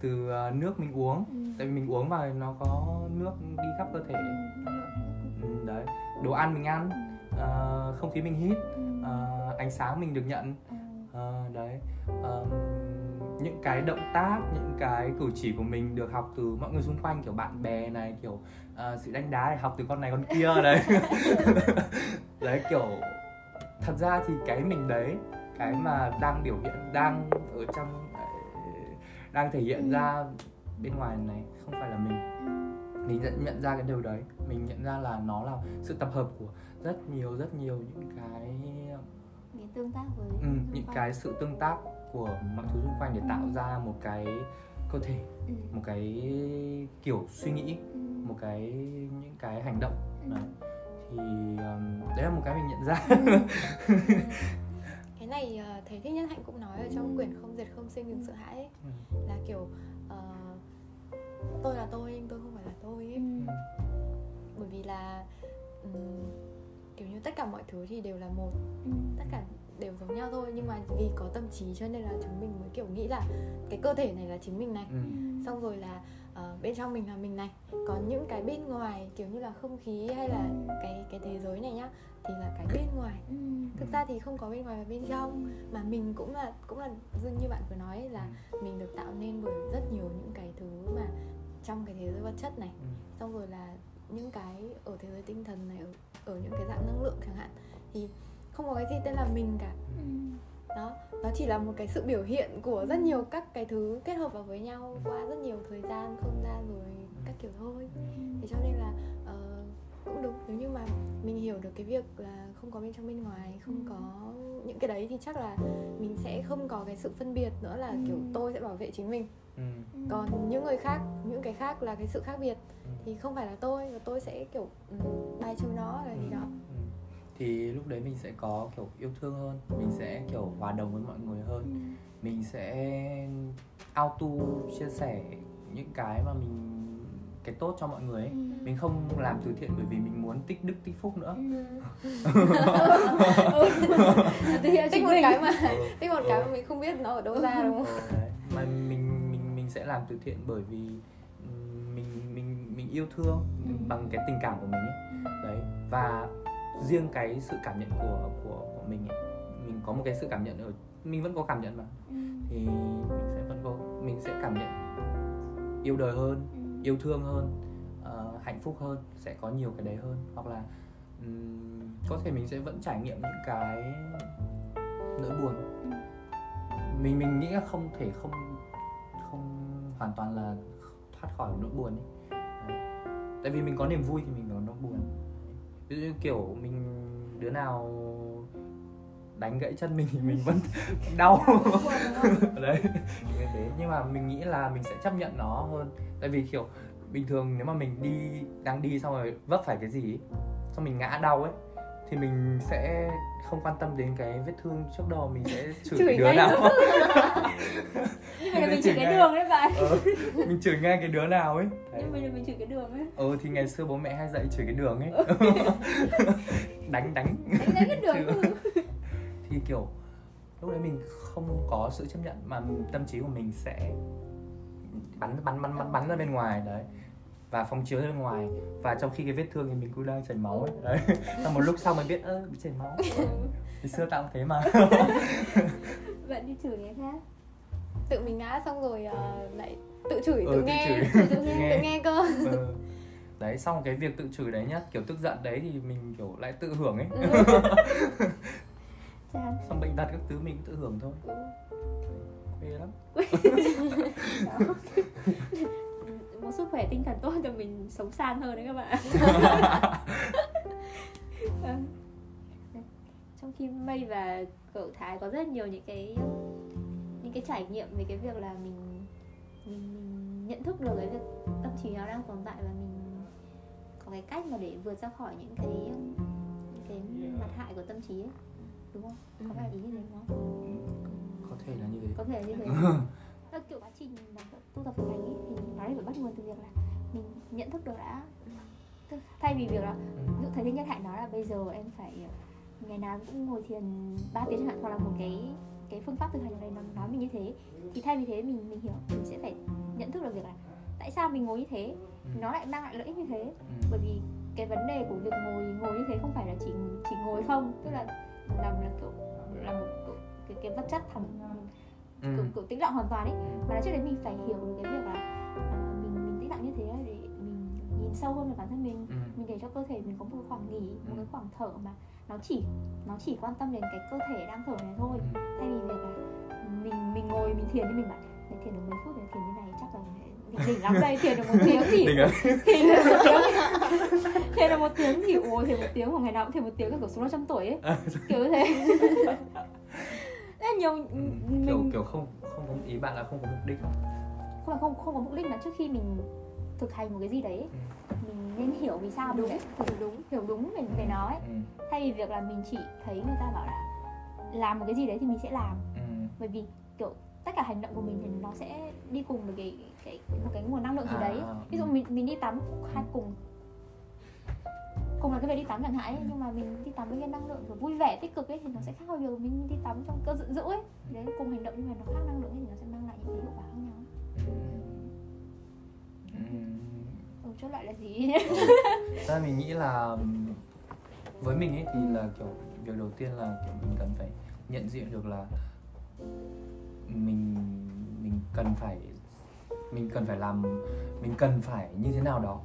từ nước mình uống, tại vì mình uống và nó có nước đi khắp cơ thể, đấy, đồ ăn mình ăn, không khí mình hít, ánh sáng mình được nhận, đấy, những cái động tác, những cái cử chỉ của mình được học từ mọi người xung quanh, kiểu bạn bè này, kiểu sự đánh đá này, học từ con này con kia đấy. Đấy, kiểu thật ra thì cái mình đấy, cái mà đang biểu hiện, đang ở trong, đang thể hiện ra bên ngoài này không phải là mình. Mình nhận ra cái điều đấy, mình nhận ra là nó là sự tập hợp của rất nhiều những cái tương tác với những cái sự tương tác của mọi thứ xung quanh để tạo ra một cái cơ thể, một cái kiểu suy nghĩ, một cái những cái hành động. Đấy. Thì đấy là một cái mình nhận ra. Cái này thầy Thích Nhất Hạnh cũng nói ở trong quyển Không Diệt Không Sinh Đừng Sợ Hãi ấy, là kiểu tôi là tôi nhưng tôi không phải là tôi ấy. Bởi vì là kiểu như tất cả mọi thứ thì đều là một, tất cả đều giống nhau thôi, nhưng mà vì có tâm trí cho nên là chúng mình mới kiểu nghĩ là cái cơ thể này là chính mình này, xong rồi là bên trong mình là mình này, còn những cái bên ngoài kiểu như là không khí hay là cái thế giới này nhá, thì là cái bên ngoài. Thực ra thì không có bên ngoài và bên trong, mà mình cũng là như bạn vừa nói ấy, là mình được tạo nên bởi rất nhiều những cái thứ mà trong cái thế giới vật chất này, xong rồi là những cái ở thế giới tinh thần này, ở những cái dạng năng lượng chẳng hạn, thì không có cái gì tên là mình cả. Đó, nó chỉ là một cái sự biểu hiện của rất nhiều các cái thứ kết hợp vào với nhau qua rất nhiều thời gian, không gian rồi các kiểu thôi. Thế cho nên là cũng đúng, nếu như mà mình hiểu được cái việc là không có bên trong bên ngoài, không có những cái đấy thì chắc là mình sẽ không có cái sự phân biệt nữa, là kiểu tôi sẽ bảo vệ chính mình. Còn những người khác, những cái khác là cái sự khác biệt thì không phải là tôi, và tôi sẽ kiểu bài trừ nó là gì đó. Thì lúc đấy mình sẽ có kiểu yêu thương hơn, mình sẽ kiểu hòa đồng với mọi người hơn, mình sẽ auto chia sẻ những cái mà mình, cái tốt cho mọi người ấy. Mình không làm từ thiện bởi vì mình muốn tích đức tích phúc nữa. Tích một cái mà mình không biết nó ở đâu ra, đúng không? Đấy. Mà mình sẽ làm từ thiện bởi vì mình yêu thương bằng cái tình cảm của mình ấy. Đấy, và riêng cái sự cảm nhận của mình ấy, mình có một cái sự cảm nhận ở, mình vẫn có cảm nhận mà, thì mình sẽ cảm nhận yêu đời hơn, yêu thương hơn, hạnh phúc hơn, sẽ có nhiều cái đấy hơn. Hoặc là có thể mình sẽ vẫn trải nghiệm những cái nỗi buồn. Mình nghĩ là không thể không hoàn toàn là thoát khỏi nỗi buồn ấy. Đấy. Tại vì mình có niềm vui thì mình có nỗi buồn. Ví dụ như kiểu mình, đứa nào đánh gãy chân mình thì mình vẫn đau đấy. Nhưng mà mình nghĩ là mình sẽ chấp nhận nó hơn. Tại vì kiểu bình thường nếu mà mình đang đi xong rồi vấp phải cái gì ấy, xong mình ngã đau ấy, thì mình sẽ không quan tâm đến cái vết thương trước đó, mình sẽ chửi đứa nào mình chửi cái đường đấy bạn. Mình chửi ngay cái đứa nào ấy. Nhưng bây giờ mình chửi cái đường ấy. Thì ngày xưa bố mẹ hay dạy chửi cái đường ấy. Đánh cái đường. Thì kiểu lúc đấy mình không có sự chấp nhận, mà tâm trí của mình sẽ bắn ra bên ngoài đấy, và phóng chiếu ra bên ngoài, và trong khi cái vết thương thì mình cứ đang chảy máu ấy. Đấy. Xong một lúc sau mới biết bị chảy máu. Thì xưa tao cũng thế mà. Bạn đi chửi người khác, tự mình ngã xong rồi lại tự chửi, tự nghe cơ. Đấy, xong cái việc tự chửi đấy nhá, kiểu tức giận đấy thì mình kiểu lại tự hưởng ấy. Xong bệnh tật các thứ mình cũng tự hưởng thôi. Quê lắm. Một sức khỏe tinh thần tốt cho mình sống sang hơn đấy các bạn. Trong khi May và cậu Thái có rất nhiều những cái trải nghiệm về cái việc là mình nhận thức được cái việc tâm trí nó đang tồn tại, và mình có cái cách mà để vượt ra khỏi những cái mặt hại của tâm trí ấy. Đúng không? Có phải ý như thế không? Có thể là như thế. Kiểu quá trình mà tu tập thực hành ấy, thì nó phải bắt nguồn từ việc là mình nhận thức được đã. Thay vì việc là ví dụ thầy Thích Nhất Hạnh nói là bây giờ em phải ngày nào cũng ngồi thiền 3 tiếng chẳng hạn, hoặc là một cái phương pháp thực hành này nó nói mình như thế, thì thay vì thế mình hiểu, mình sẽ phải nhận thức được việc là tại sao mình ngồi như thế, nó lại mang lại lợi ích như thế. Bởi vì cái vấn đề của việc ngồi như thế không phải là chỉ ngồi không, tức là kiểu là một cái vật chất thẳng kiểu tĩnh lặng hoàn toàn ấy, mà trước đấy mình phải hiểu được cái việc là mình tĩnh lặng như thế để mình nhìn sâu hơn về bản thân mình. Mình để cho cơ thể mình có một khoảng nghỉ, một cái khoảng thở mà nó chỉ quan tâm đến cái cơ thể đang thở này thôi, thay vì việc là mình ngồi mình thiền thì mình bảo để thiền được 10 phút, để thiền như này chắc là đỉnh lắm đây, thiền được 1 tiếng thì thiền được 1 tiếng thì ồ, thiền 1 tiếng hoặc ngày nào cũng thiền 1 tiếng là kiểu sống 100 tuổi ấy, kiểu như thế. Nhiều mình kiểu không có ý, bạn là không có mục đích, không có mục đích, là trước khi mình thực hành một cái gì đấy mình nên hiểu vì sao mình hiểu đúng về nó ấy, thay vì việc là mình chỉ thấy người ta bảo là làm một cái gì đấy thì mình sẽ làm, bởi vì kiểu tất cả hành động của mình thì nó sẽ đi cùng với cái nguồn năng lượng gì đấy. Ví dụ mình đi tắm cùng là cái việc đi tắm chẳng hạn ấy, nhưng mà mình đi tắm với cái năng lượng của vui vẻ tích cực ấy thì nó sẽ khác với việc mình đi tắm trong cơn giận dữ ấy. Đấy, cùng hành động nhưng mà nó khác năng lượng thì nó sẽ mang lại những cái hiệu quả khác nhau. Chốt lại là gì? Ra mình nghĩ là với mình ấy thì là kiểu việc đầu tiên là kiểu mình cần phải nhận diện được là mình cần phải làm, mình cần phải như thế nào đó.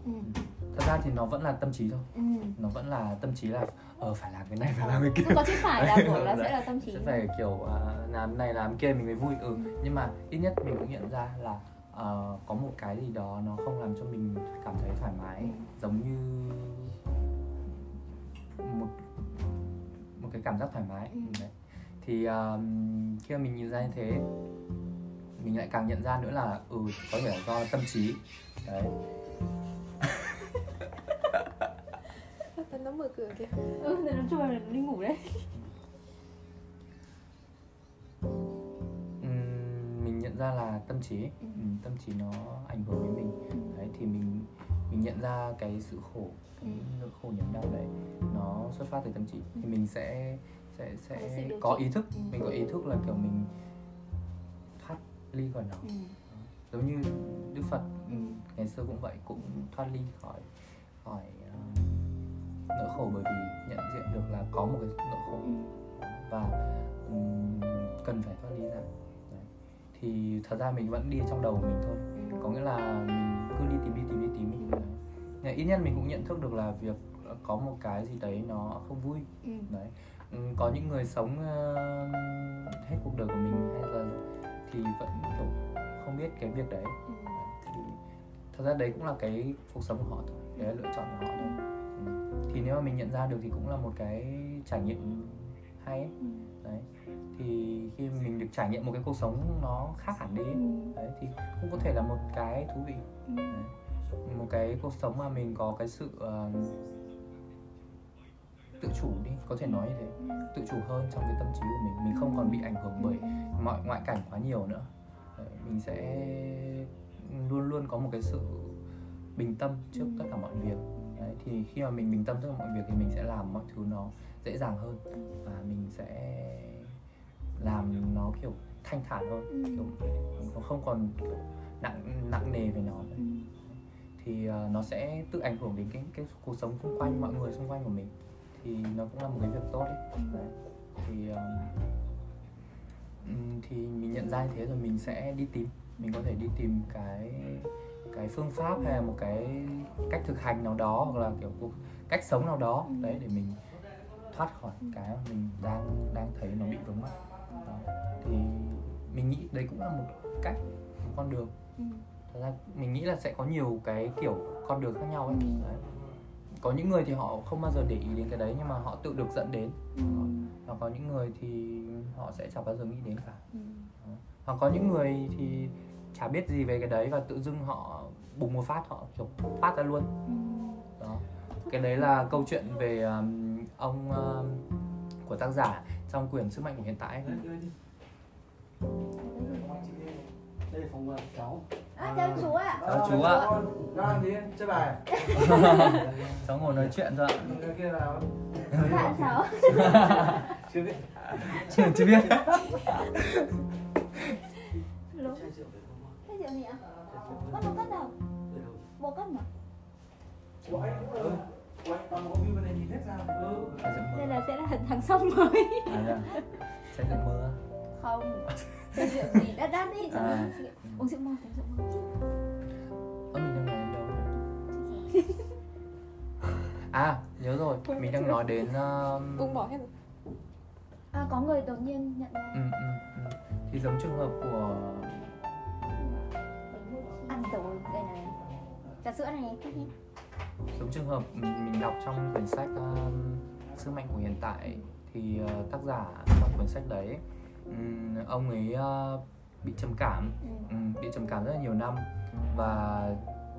Thật ra thì nó vẫn là tâm trí thôi. Nó vẫn là tâm trí là phải làm cái này, phải làm cái kia. Không có chứ phải là của là sẽ là tâm trí. Sẽ phải kiểu làm này làm kia mình mới vui. Nhưng mà ít nhất mình cũng nhận ra là có một cái gì đó nó không làm cho mình cảm thấy thoải mái, giống như một cái cảm giác thoải mái. Đấy. Thì khi mình nhìn ra như thế, mình lại càng nhận ra nữa là có thể là do tâm trí. Đấy. Nó mở cửa kìa. Nó cho là nó đi ngủ đấy. Mình nhận ra là tâm trí, tâm trí nó ảnh hưởng đến mình. Đấy, thì mình nhận ra cái sự khổ, cái nỗi khổ niềm đau đấy, nó xuất phát từ tâm trí. Thì mình sẽ có ý thức, mình có ý thức là kiểu mình thoát ly khỏi nó. Giống như Đức Phật ngày xưa cũng vậy, cũng thoát ly khỏi nỗi khổ, bởi vì nhận diện được là có một cái nỗi khổ và cần phải thoát ly ra. Đấy. Thì thật ra mình vẫn đi trong đầu mình thôi, có nghĩa là mình cứ đi tìm mình. Ít nhất mình cũng nhận thức được là việc có một cái gì đấy nó không vui. Đấy. Có những người sống hết cuộc đời của mình hay là thì vẫn kiểu không biết cái việc đấy. Thì thật ra đấy cũng là cái cuộc sống của họ thôi, đấy là lựa chọn của họ thôi. Thì nếu mà mình nhận ra được thì cũng là một cái trải nghiệm hay ấy. Đấy. Thì khi mình được trải nghiệm một cái cuộc sống nó khác hẳn đi ấy. Đấy. Thì cũng có thể là một cái thú vị. Đấy. Một cái cuộc sống mà mình có cái sự tự chủ đi, có thể nói như thế, tự chủ hơn trong cái tâm trí của mình không còn bị ảnh hưởng bởi mọi ngoại cảnh quá nhiều nữa. Đấy. Mình sẽ luôn luôn có một cái sự bình tâm trước tất cả mọi việc. Đấy, thì khi mà mình bình tâm tất cả mọi việc thì mình sẽ làm mọi thứ nó dễ dàng hơn, và mình sẽ làm nó kiểu thanh thản hơn, kiểu không còn nặng nề về nó. Đấy. Thì nó sẽ tự ảnh hưởng đến cái cuộc sống xung quanh, mọi người xung quanh của mình, thì nó cũng là một cái việc tốt đấy. Đấy. Thì mình nhận ra như thế rồi mình sẽ đi tìm, mình có thể đi tìm cái phương pháp hay là một cái cách thực hành nào đó, hoặc là kiểu cuộc cách sống nào đó đấy, để mình thoát khỏi cái mình đang thấy nó bị vướng mắc. Thì mình nghĩ đấy cũng là một cách, một con đường. Thật ra mình nghĩ là sẽ có nhiều cái kiểu con đường khác nhau ấy. Đấy. Có những người thì họ không bao giờ để ý đến cái đấy, nhưng mà họ tự được dẫn đến. Và có những người thì họ sẽ chẳng bao giờ nghĩ đến cả. Hoặc có những người thì chả biết gì về cái đấy và tự dưng họ bùng một phát, họ kiểu phát ra luôn. Đó. Cái đấy là câu chuyện về ông của tác giả trong quyển Sức Mạnh Của Hiện Tại. Đây là phòng cháu. Chào chú ạ. Chào chú ạ. Ra đi chơi bài. Cháu ngồi nói chuyện thôi ạ. Cái kia là dạ cháu. Chưa biết. Gì ạ? Có một cất đâu? Bộ cất mà. Đây là sẽ là thằng sông mới. Sẽ được mưa. Không. Cái rượu gì đắt đi. Uống rượu mơ, mình đang nói đến đâu rồi? Nhớ rồi. Mình đang nói đến cũng bỏ hết rồi. Có người đột nhiên nhận ra. Thì giống trường hợp của trà sữa này. Giống trường hợp mình đọc trong quyển sách Sức Mạnh Của Hiện Tại, thì tác giả trong quyển sách đấy, ông ấy bị trầm cảm, rất là nhiều năm, và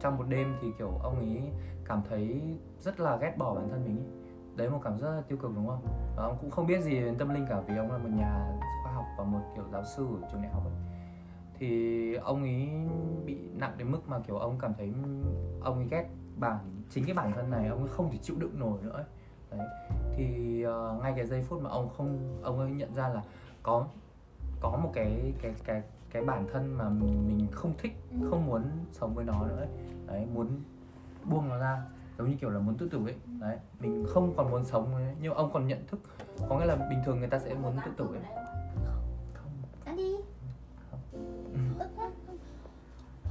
trong một đêm thì kiểu ông ấy cảm thấy rất là ghét bỏ bản thân mình. Đấy, một cảm giác rất là tiêu cực, đúng không? Và ông cũng không biết gì đến tâm linh cả, vì ông là một nhà khoa học và một kiểu giáo sư ở trường đại học ấy. Thì ông ấy bị nặng đến mức mà kiểu ông cảm thấy ông ấy ghét chính cái bản thân này, ông ấy không thể chịu đựng nổi nữa. Đấy. Thì ngay cái giây phút mà ông ấy nhận ra là có một cái bản thân mà mình không thích, không muốn sống với nó nữa. Đấy, muốn buông nó ra, giống như kiểu là muốn tự tử ấy. Đấy, mình không còn muốn sống nữa, nhưng ông còn nhận thức, có nghĩa là bình thường người ta sẽ muốn tự tử ấy.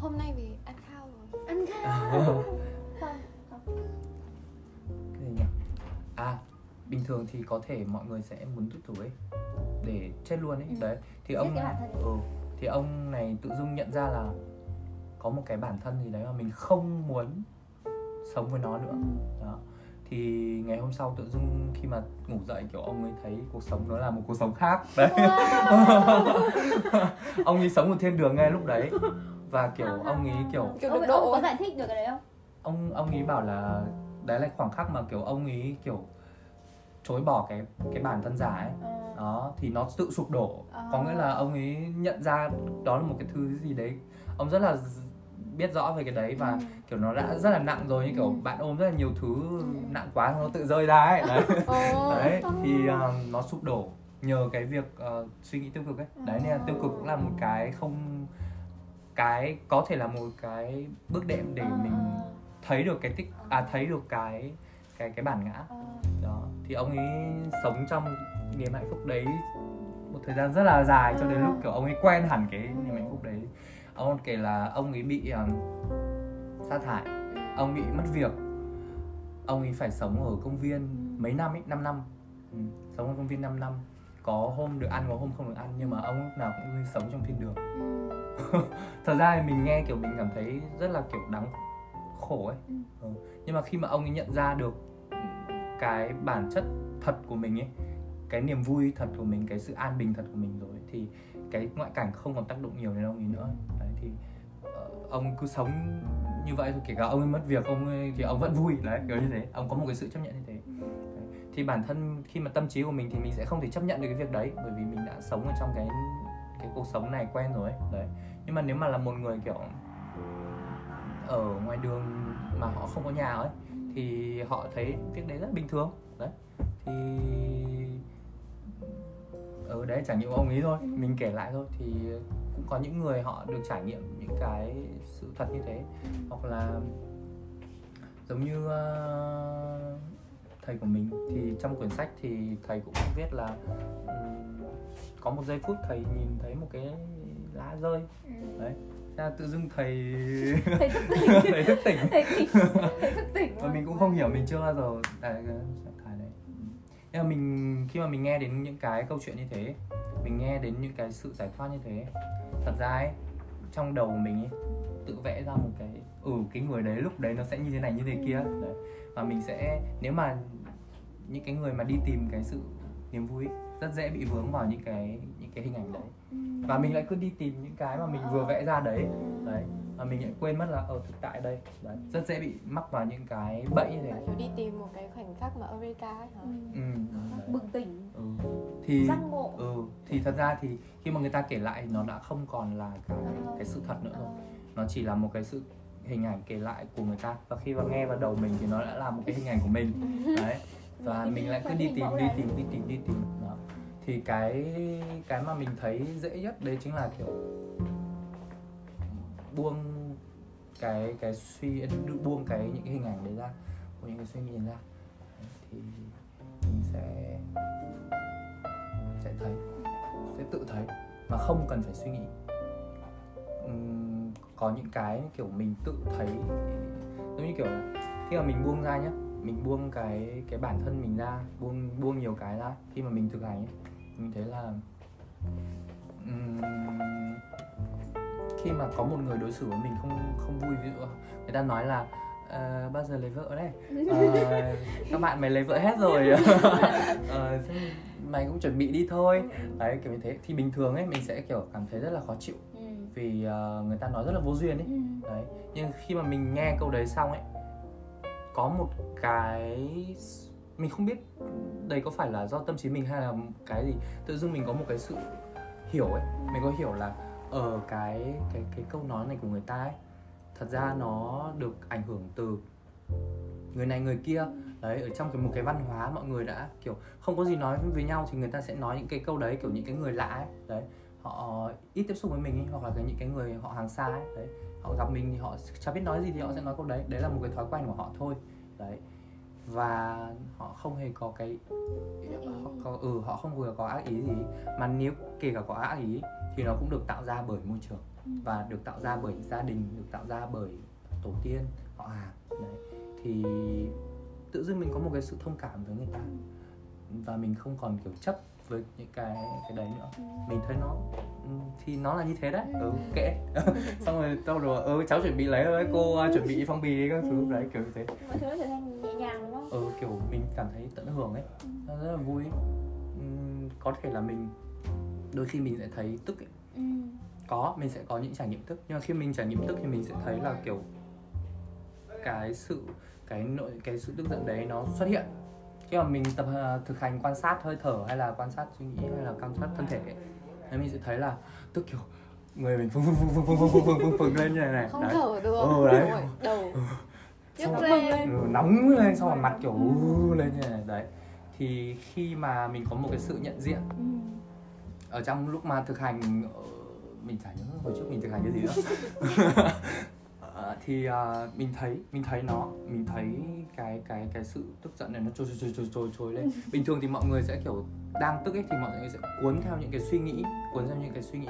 Hôm nay vì ăn khao rồi. Ăn khao. Cái gì nhỉ? Bình thường thì có thể mọi người sẽ muốn tự tử ấy, để chết luôn ấy. Đấy. Thì ông này tự dưng nhận ra là có một cái bản thân gì đấy mà mình không muốn sống với nó nữa đó. Thì ngày hôm sau tự dưng khi mà ngủ dậy kiểu ông ấy thấy cuộc sống nó là một cuộc sống khác đấy. Ông ấy sống một thiên đường ngay lúc đấy. Và kiểu ông ấy kiểu ông có giải thích được cái đấy không? Ông ấy bảo là đấy là khoảng khắc mà kiểu ông ấy kiểu chối bỏ cái bản thân giả ấy. Đó, thì nó tự sụp đổ. Có nghĩa là ông ấy nhận ra đó là một cái thứ gì đấy. Ông rất là biết rõ về cái đấy và kiểu nó đã rất là nặng rồi, như kiểu bạn ôm rất là nhiều thứ nặng quá nó tự rơi ra ấy. Đấy, đấy. Thì nó sụp đổ nhờ cái việc suy nghĩ tiêu cực ấy. Đấy, nên là tiêu cực cũng là một cái không... cái có thể là một cái bước đệm để mình thấy được cái tích... thấy được cái bản ngã. Đó, thì ông ấy sống trong niềm hạnh phúc đấy một thời gian rất là dài cho đến lúc kiểu ông ấy quen hẳn cái niềm hạnh phúc đấy. Ông kể là ông ấy bị sa thải, ông bị mất việc, ông ấy phải sống ở công viên mấy năm ấy, 5 năm. Sống ở công viên 5 năm. Có hôm được ăn, có hôm không được ăn, nhưng mà ông lúc nào cũng sống trong thiên đường. Thật ra thì mình nghe kiểu mình cảm thấy rất là kiểu đáng khổ ấy. Nhưng mà khi mà ông ấy nhận ra được cái bản chất thật của mình ấy, cái niềm vui thật của mình, cái sự an bình thật của mình rồi ấy, thì cái ngoại cảnh không còn tác động nhiều đến ông ấy nữa. Đấy, thì ông cứ sống như vậy thôi, kể cả ông ấy mất việc ông ấy, thì ông vẫn vui. Đấy, kiểu như thế, ông có một cái sự chấp nhận như thế. Đấy, thì bản thân khi mà tâm trí của mình thì mình sẽ không thể chấp nhận được cái việc đấy, bởi vì mình đã sống ở trong cái cuộc sống này quen rồi ấy. Đấy, nhưng mà nếu mà là một người kiểu ở ngoài đường mà họ không có nhà ấy, thì họ thấy việc đấy rất bình thường. Đấy, thì ở đấy trải nghiệm của ông ấy thôi, mình kể lại thôi. Thì cũng có những người họ được trải nghiệm những cái sự thật như thế. Hoặc là giống như thầy của mình, thì trong quyển sách thì thầy cũng viết là có một giây phút thầy nhìn thấy một cái lá rơi. Đấy, tự dưng thầy thức tỉnh. Và mình cũng không hiểu, mình chưa bao giờ nhưng mà mình khi mà mình nghe đến những cái câu chuyện như thế, mình nghe đến những cái sự giải thoát như thế, thật ra ấy, trong đầu mình ấy, tự vẽ ra một cái cái người đấy lúc đấy nó sẽ như thế này như thế kia. Đấy, và mình sẽ, nếu mà những cái người mà đi tìm cái sự niềm vui ấy, rất dễ bị vướng vào những cái hình ảnh đấy, và mình lại cứ đi tìm những cái mà mình vừa vẽ ra đấy. Đấy, và mình lại quên mất là thực tại đây. Đấy, rất dễ bị mắc vào những cái bẫy như thế. Kiểu đi tìm một cái khoảnh khắc mà Eureka ấy hả? Bừng tỉnh. Thì giác ngộ. Thì thật ra thì khi mà người ta kể lại nó đã không còn là cái sự thật nữa rồi. Nó chỉ là một cái sự hình ảnh kể lại của người ta, và khi mà nghe vào đầu mình thì nó đã là một cái hình ảnh của mình. Đấy, và mình lại cứ đi tìm. Đó. Thì cái mà mình thấy dễ nhất đấy chính là kiểu buông những cái hình ảnh đấy ra, buông những cái suy nghĩ ra, thì mình sẽ tự thấy mà không cần phải suy nghĩ. Có những cái kiểu mình tự thấy, giống như kiểu là khi mà mình buông ra nhá, mình buông cái bản thân mình ra, buông nhiều cái ra, khi mà mình thực hành ấy, mình thấy là khi mà có một người đối xử với mình không vui, ví dụ người ta nói là bao giờ lấy vợ đấy, các bạn mày lấy vợ hết rồi, mày cũng chuẩn bị đi thôi. Đấy, kiểu như thế, thì bình thường ấy mình sẽ kiểu cảm thấy rất là khó chịu, vì người ta nói rất là vô duyên ấy. Đấy, nhưng khi mà mình nghe câu đấy xong ấy, có một cái mình không biết đây có phải là do tâm trí mình hay là cái gì, tự dưng mình có một cái sự hiểu ấy, mình có hiểu là ở cái câu nói này của người ta ấy, thật ra nó được ảnh hưởng từ người này người kia. Đấy, ở trong một cái văn hóa mọi người đã kiểu không có gì nói với nhau thì người ta sẽ nói những cái câu đấy, kiểu những cái người lạ ấy. Đấy, họ ít tiếp xúc với mình ấy, hoặc là những cái người họ hàng xa ấy. Đấy, họ gặp mình thì họ chả biết nói gì thì họ sẽ nói câu đấy. Đấy là một cái thói quen của họ thôi. Đấy, và họ không hề có cái họ không hề có ác ý gì, mà nếu kể cả có ác ý thì nó cũng được tạo ra bởi môi trường, và được tạo ra bởi gia đình, được tạo ra bởi tổ tiên họ hàng. Đấy, thì tự dưng mình có một cái sự thông cảm với người ta, và mình không còn kiểu chấp với những cái đấy nữa. Mình thấy nó thì nó là như thế đấy, kệ. Xong rồi tao đùa, cháu chuẩn bị lấy thôi, cô chuẩn bị phong bì các thứ đấy, kiểu như thế. Mọi thứ trở thành nhẹ nhàng đúng không? Kiểu mình cảm thấy tận hưởng ấy, nó rất là vui ấy. Có thể là mình, đôi khi mình sẽ thấy tức ấy. Mình sẽ có những trải nghiệm tức. Nhưng mà khi mình trải nghiệm tức thì mình sẽ thấy là kiểu cái sự tức giận đấy nó xuất hiện. Khi mà mình thực hành quan sát hơi thở hay là quan sát suy nghĩ hay là quan sát thân thể ấy, thì mình sẽ thấy là tức kiểu người mình phừng lên như này này. Không đấy. Thở được. Đấy. Đầu. Nhức lên. Nóng lên, xong rồi mặt kiểu lên như này đấy. Thì khi mà mình có một cái sự nhận diện ở trong lúc mà thực hành, mình chả nhớ hồi trước mình thực hành cái gì nữa. Thì mình thấy nó, mình thấy cái sự tức giận này nó trồi lên. Bình thường thì mọi người sẽ kiểu đang tức ấy thì mọi người sẽ cuốn theo những cái suy nghĩ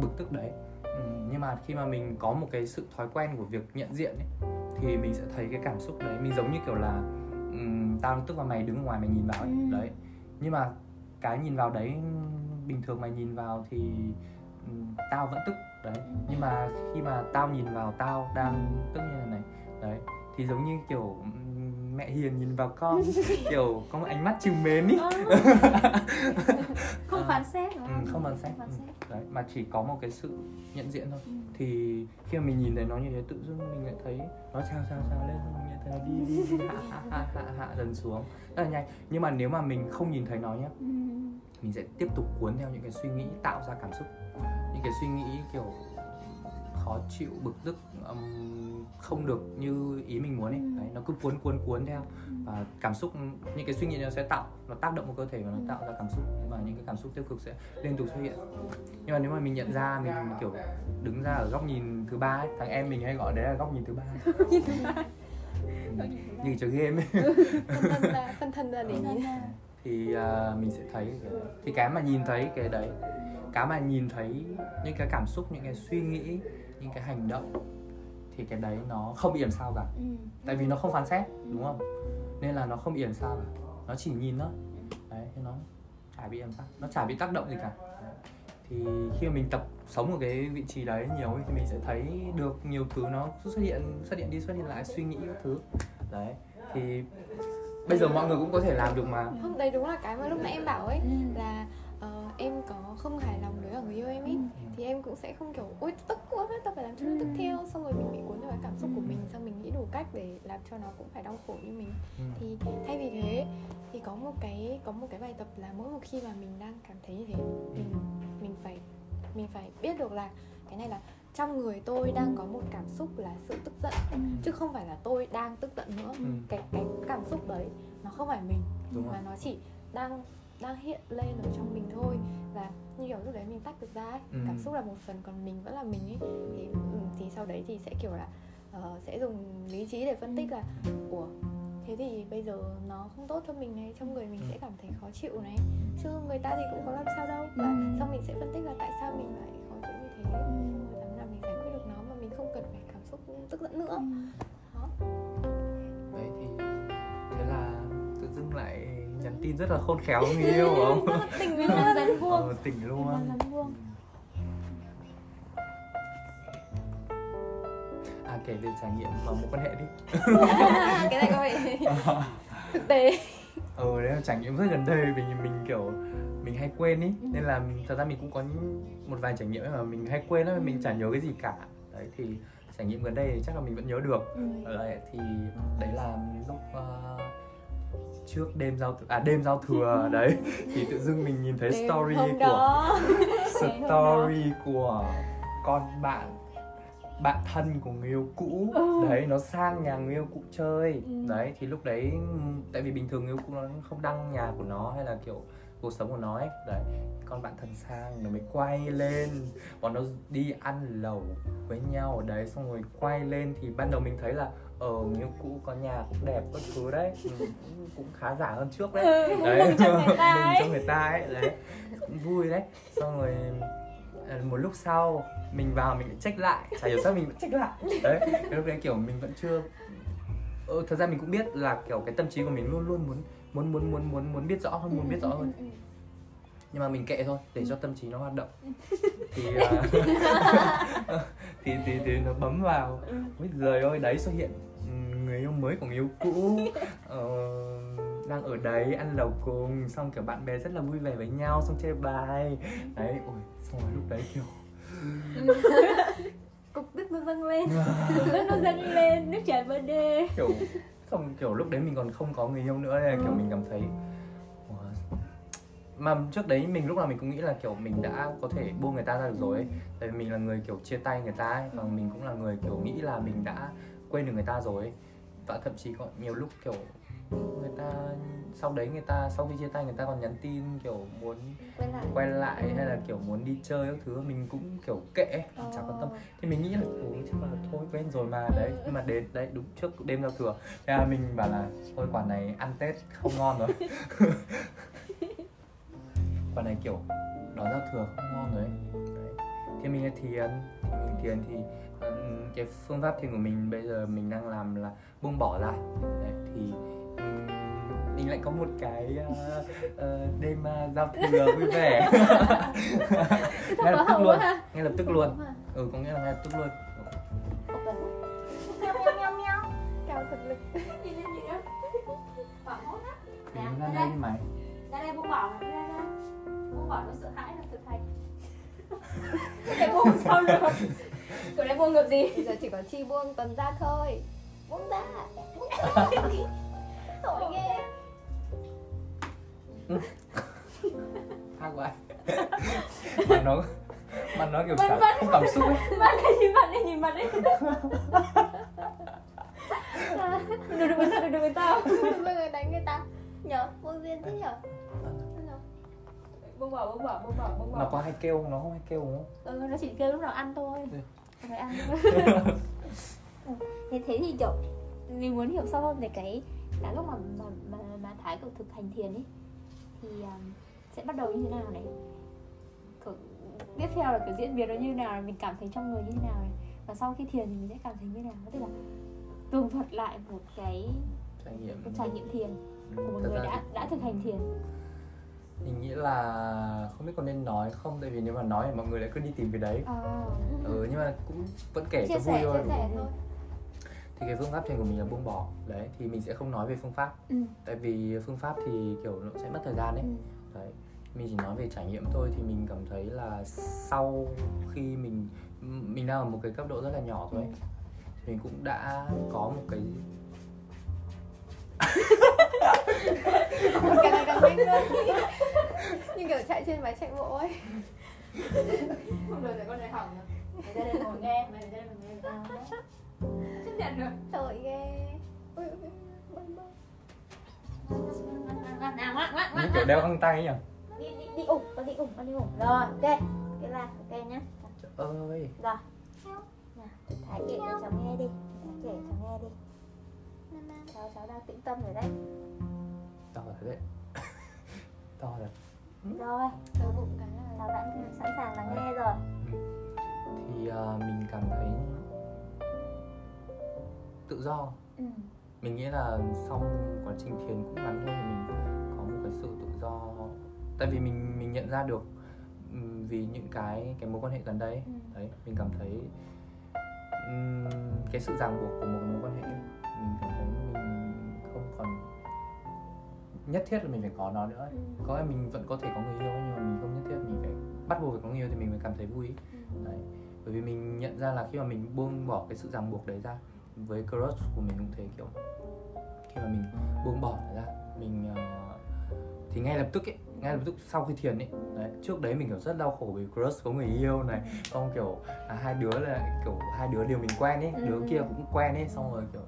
bực tức đấy. Nhưng mà khi mà mình có một cái sự thói quen của việc nhận diện ấy, thì mình sẽ thấy cái cảm xúc đấy, mình giống như kiểu là tao tức và mày đứng ngoài mày nhìn vào ấy. Đấy. Nhưng mà cái nhìn vào đấy, bình thường mày nhìn vào thì tao vẫn tức đấy, nhưng mà khi mà tao nhìn vào tao đang tức như này này đấy, thì giống như kiểu mẹ hiền nhìn vào con, kiểu có một ánh mắt trìu mến ý. Không phán xét đúng không? Không phán xét. Đấy, mà chỉ có một cái sự nhận diện thôi. Thì khi mà mình nhìn thấy nó như thế, tự dưng mình lại thấy nó trào lên, mình lại thấy nó đi hạ dần xuống rất là nhanh. Nhưng mà nếu mà mình không nhìn thấy nó nhá, mình sẽ tiếp tục cuốn theo những cái suy nghĩ tạo ra cảm xúc, những cái suy nghĩ kiểu khó chịu, bực tức, không được như ý mình muốn ấy. Đấy, nó cứ cuốn theo, và cảm xúc, những cái suy nghĩ nó sẽ nó tác động vào cơ thể và nó tạo ra cảm xúc, và những cái cảm xúc tiêu cực sẽ liên tục xuất hiện. Nhưng mà nếu mà mình nhận ra, mình kiểu đứng ra ở góc nhìn thứ ba ấy, thằng em mình hay gọi đấy là góc nhìn thứ ba. Như chơi game ấy. Phân thân ra để nhìn. Thì mình sẽ thấy thì cái mà nhìn thấy những cái cảm xúc, những cái suy nghĩ, những cái hành động, thì cái đấy nó không bị làm sao cả. Tại vì nó không phán xét đúng không, nên là nó không bị làm sao cả, nó chỉ nhìn thôi đấy, nó chả bị làm sao, nó chả bị tác động gì cả. Thì khi mà mình tập sống ở cái vị trí đấy nhiều ấy, thì mình sẽ thấy được nhiều thứ nó xuất hiện đi xuất hiện lại, suy nghĩ các thứ đấy. Thì bây giờ mọi người cũng có thể làm được mà. Không, đấy đúng là cái mà lúc nãy em bảo ấy, là em có không hài lòng với người yêu em ấy, thì em cũng sẽ không kiểu ôi tức quá tao phải làm cho nó tức theo, xong rồi mình bị cuốn vào cái cảm xúc của mình, xong mình nghĩ đủ cách để làm cho nó cũng phải đau khổ như mình. Thì thay vì thế thì có một cái bài tập là mỗi một khi mà mình đang cảm thấy như thế, mình phải biết được là cái này là trong người tôi đang có một cảm xúc là sự tức giận, chứ không phải là tôi đang tức giận nữa. Cái cảm xúc đấy nó không phải mình, mà nó chỉ đang hiện lên ở trong mình thôi. Và như kiểu lúc đấy mình tách được ra ấy, cảm xúc là một phần, còn mình vẫn là mình ấy. Thì sau đấy thì sẽ kiểu là sẽ dùng lý trí để phân tích là ủa, thế thì bây giờ nó không tốt cho mình này, trong người mình sẽ cảm thấy khó chịu này, chứ người ta thì cũng có làm sao đâu. Và xong mình sẽ phân tích là tại sao mình lại khó chịu như thế, giải quyết được nó mà mình không cần phải cảm xúc tức giận nữa. Đó. Đấy, thì thế là tự dưng lại nhắn tin rất là khôn khéo với người yêu của ông. Tỉnh luôn, rắn vuông. Tỉnh luôn. Kể về trải nghiệm vào mối quan hệ đi. Cái này có phải thực tế. Đấy là trải nghiệm rất gần đây, mình kiểu mình hay quên ý, nên là thật ra mình cũng có một vài trải nghiệm mà mình hay quên lắm, mình chả nhớ cái gì cả. Đấy, thì trải nghiệm gần đây thì chắc là mình vẫn nhớ được. Đấy, thì đấy là lúc trước đêm giao thừa đấy, thì tự dưng mình nhìn thấy story của con bạn thân của người yêu cũ. Đấy, nó sang nhà người yêu cũ chơi. Đấy, thì lúc đấy tại vì bình thường người yêu cũ nó không đăng nhà của nó hay là kiểu cuộc sống của nó ấy. Đấy, con bạn thân sang nó mới quay lên, bọn nó đi ăn lẩu với nhau ở đấy, xong rồi quay lên thì ban đầu mình thấy là người yêu cũ có nhà cũng đẹp các thứ đấy, cũng khá giả hơn trước đấy. Đấy, mừng cho người ta ấy. Đấy, cũng vui đấy. Xong rồi một lúc sau mình vào mình lại check lại, chả hiểu sao mình vẫn check lại. Đấy, lúc đấy kiểu mình vẫn chưa thật ra mình cũng biết là kiểu cái tâm trí của mình luôn luôn muốn biết rõ hơn, nhưng mà mình kệ thôi, để cho tâm trí nó hoạt động. Thì nó bấm vào, ôi giời ơi, đấy xuất hiện người yêu mới của người yêu cũ, đang ở đấy ăn lẩu cùng, xong kiểu bạn bè rất là vui vẻ với nhau, xong chơi bài đấy, ôi xong rồi lúc đấy kiểu cục tức nó dâng lên, nó dâng lên, nước chảy bờ đê, kiểu xong kiểu lúc đấy mình còn không có người yêu nữa nên kiểu mình cảm thấy mà trước đấy mình lúc nào mình cũng nghĩ là kiểu mình đã có thể buông người ta ra được rồi ấy, tại vì mình là người kiểu chia tay người ta ấy, và mình cũng là người kiểu nghĩ là mình đã quên được người ta rồi ấy. Và thậm chí còn nhiều lúc kiểu người ta sau đấy, người ta sau khi chia tay người ta còn nhắn tin kiểu muốn quay lại hay là kiểu muốn đi chơi các thứ, mình cũng kiểu kệ, chả quan tâm. Thì mình nghĩ là chắc là thôi quên rồi mà đấy, nhưng mà đến đấy đúng trước đêm giao thừa, thế là mình bảo là thôi quả này ăn Tết không ngon rồi. Quả này kiểu đón giao thừa không ngon rồi đấy. Thì mình thiền thì cái phương pháp thiền của mình bây giờ mình đang làm là buông bỏ lại đấy, thì mình lại có một cái đêm giao thừa vui vẻ. Ngay lập tức luôn. Ừ, có nghĩa là ngay lập tức luôn. Cào thật lực. Nhìn á. Bỏ hốt á. Ra đây đi mày. Ra đây buông bỏ này. Buông bỏ nó sợ hãi là thực hành. Cái buông sao được. Tụi này buông được gì? Bây giờ chỉ có Chi buông Tuấn ra thôi. Buông ra. Tội ghê. Thang quá. Bạn nói kiểu sao không cảm xúc ấy. Bạn ấy nhìn mặt ấy. Đừng tao. Mọi người đánh người ta. Nhớ, buông riêng thế nhở. Buông bỏ. Nó có hay kêu không? Nó không hay kêu đúng không? Ừ, nó chỉ kêu lúc nào ăn thôi. Phải ăn. Thế thì kiểu mình muốn hiểu sâu hơn về cái đã lúc mà Thái cậu thực hành thiền ấy thì sẽ bắt đầu như thế nào này, cậu, tiếp theo là cái diễn biến nó như nào, mình cảm thấy trong người như thế nào này, và sau khi thiền thì mình sẽ cảm thấy như thế nào, tức là tường thuật lại một cái trải nghiệm thiền của một người đã thực hành thiền. Mình nghĩ là không biết có nên nói không, tại vì nếu mà nói thì mọi người lại cứ đi tìm cái đấy. Nhưng mà cũng vẫn kể cho vui thôi. Thì cái phương pháp thiền của mình là buông bỏ đấy, thì mình sẽ không nói về phương pháp, tại vì phương pháp thì kiểu nó sẽ mất thời gian đấy. Đấy, mình chỉ nói về trải nghiệm thôi. Thì mình cảm thấy là sau khi mình đang ở một cái cấp độ rất là nhỏ thôi, thì mình cũng đã có một cái càng ngày càng nhanh hơn, nhưng kiểu chạy trên máy chạy bộ ấy. Không được rồi, con này hỏng rồi. Mày ra đây ngồi nghe, mày ra đây ngồi nghe. Chấp nhận rồi. Trời ghê. Ôi, kiểu đeo găng tay ấy nhỉ? Đi ủng. Rồi, ok là ok nhá. Trời ơi. Rồi. Thái kể cho cháu nghe đi. Cháu đang tĩnh tâm rồi đấy. To rồi. Rồi, cháu đã sẵn sàng lắng nghe rồi. Thì mình cảm thấy tự do. Mình nghĩ là sau quá trình thiền cũng ngắn thôi, mình có một cái sự tự do. Tại vì mình nhận ra được vì những cái mối quan hệ gần đây, đấy, mình cảm thấy cái sự ràng buộc của một mối quan hệ ấy, mình cảm thấy mình không còn nhất thiết là mình phải có nó nữa. Có lẽ mình vẫn có thể có người yêu, nhưng mà mình không nhất thiết mình phải bắt buộc phải có người yêu thì mình mới cảm thấy vui. Đấy, bởi vì mình nhận ra là khi mà mình buông bỏ cái sự ràng buộc đấy ra, với crush của mình cũng thế, kiểu khi mà mình buông bỏ ra, mình thì ngay lập tức sau khi thiền ấy, đấy, trước đấy mình kiểu rất đau khổ vì crush có người yêu này, xong kiểu hai đứa đều mình quen ấy, đứa kia cũng quen ấy, xong rồi kiểu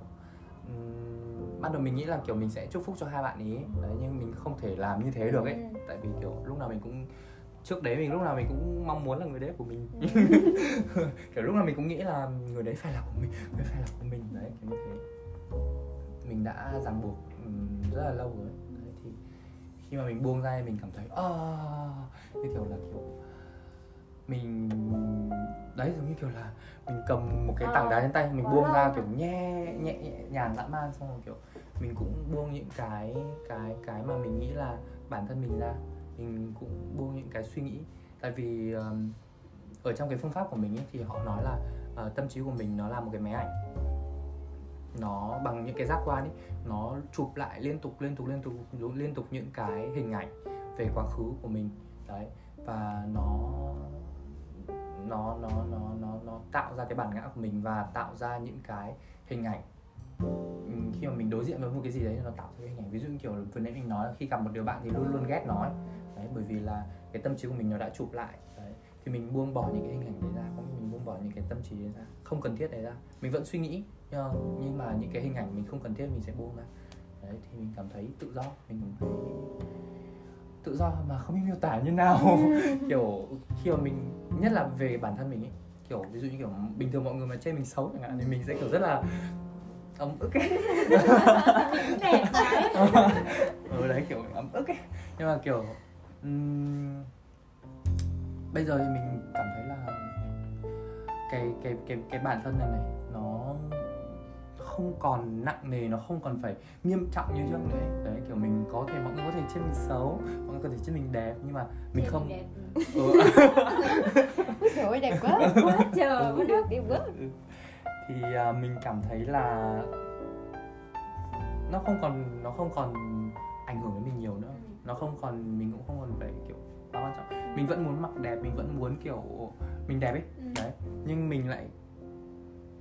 ban đầu mình nghĩ là kiểu mình sẽ chúc phúc cho hai bạn ấy, đấy, nhưng mình không thể làm như thế được ấy, tại vì kiểu lúc nào mình cũng mong muốn là người đấy của mình. Kiểu lúc nào mình cũng nghĩ là người đấy phải là của mình đấy, kiểu như thế. Mình đã ràng buộc rất là lâu rồi đấy, thì khi mà mình buông ra mình cảm thấy như kiểu là kiểu mình đấy, giống như kiểu là mình cầm một cái tảng đá trên tay mình buông ra kiểu nhẹ nhàng lãng man, xong rồi kiểu mình cũng buông những cái mà mình nghĩ là bản thân mình ra. mình cũng buông những cái suy nghĩ. Tại vì ở trong cái phương pháp của mình ấy, thì họ nói là tâm trí của mình nó là một cái máy ảnh, nó bằng những cái giác quan ấy, nó chụp lại liên tục những cái hình ảnh về quá khứ của mình đấy, và nó tạo ra cái bản ngã của mình và tạo ra những cái hình ảnh. Khi mà mình đối diện với một cái gì đấy, nó tạo ra cái hình ảnh. Ví dụ như kiểu vừa nãy mình nói là khi gặp một đứa bạn thì luôn luôn ghét nó ấy. Đấy, bởi vì là cái tâm trí của mình nó đã chụp lại đấy. Thì mình buông bỏ những cái hình ảnh đấy ra, mình buông bỏ những cái tâm trí đấy ra, không cần thiết đấy ra. Mình vẫn suy nghĩ nhưng mà những cái hình ảnh mình không cần thiết mình sẽ buông ra. Đấy, thì mình cảm thấy tự do, mình cảm thấy tự do mà không biết miêu tả như nào. Kiểu khi mà mình, nhất là về bản thân mình ấy, kiểu ví dụ như kiểu bình thường mọi người mà chê mình xấu chẳng hạn thì mình sẽ kiểu rất là ấm ức ấy. Đấy, kiểu ấm ức ấy. Nhưng mà kiểu bây giờ thì mình cảm thấy là cái bản thân này nó không còn nặng nề, nó không còn phải nghiêm trọng như trước nữa ấy. Đấy, kiểu mình có thể, mọi người có thể chê mình xấu, mọi người có thể chê mình đẹp, nhưng mà mình chê không. Trời ơi đẹp quá, quá trời, quá được, đẹp quá. Thì mình cảm thấy là nó không còn ảnh hưởng đến mình nhiều nữa. Nó không còn, mình cũng không còn phải kiểu quá quan trọng. Mình vẫn muốn mặc đẹp, mình vẫn muốn kiểu mình đẹp ấy. Đấy, nhưng mình lại,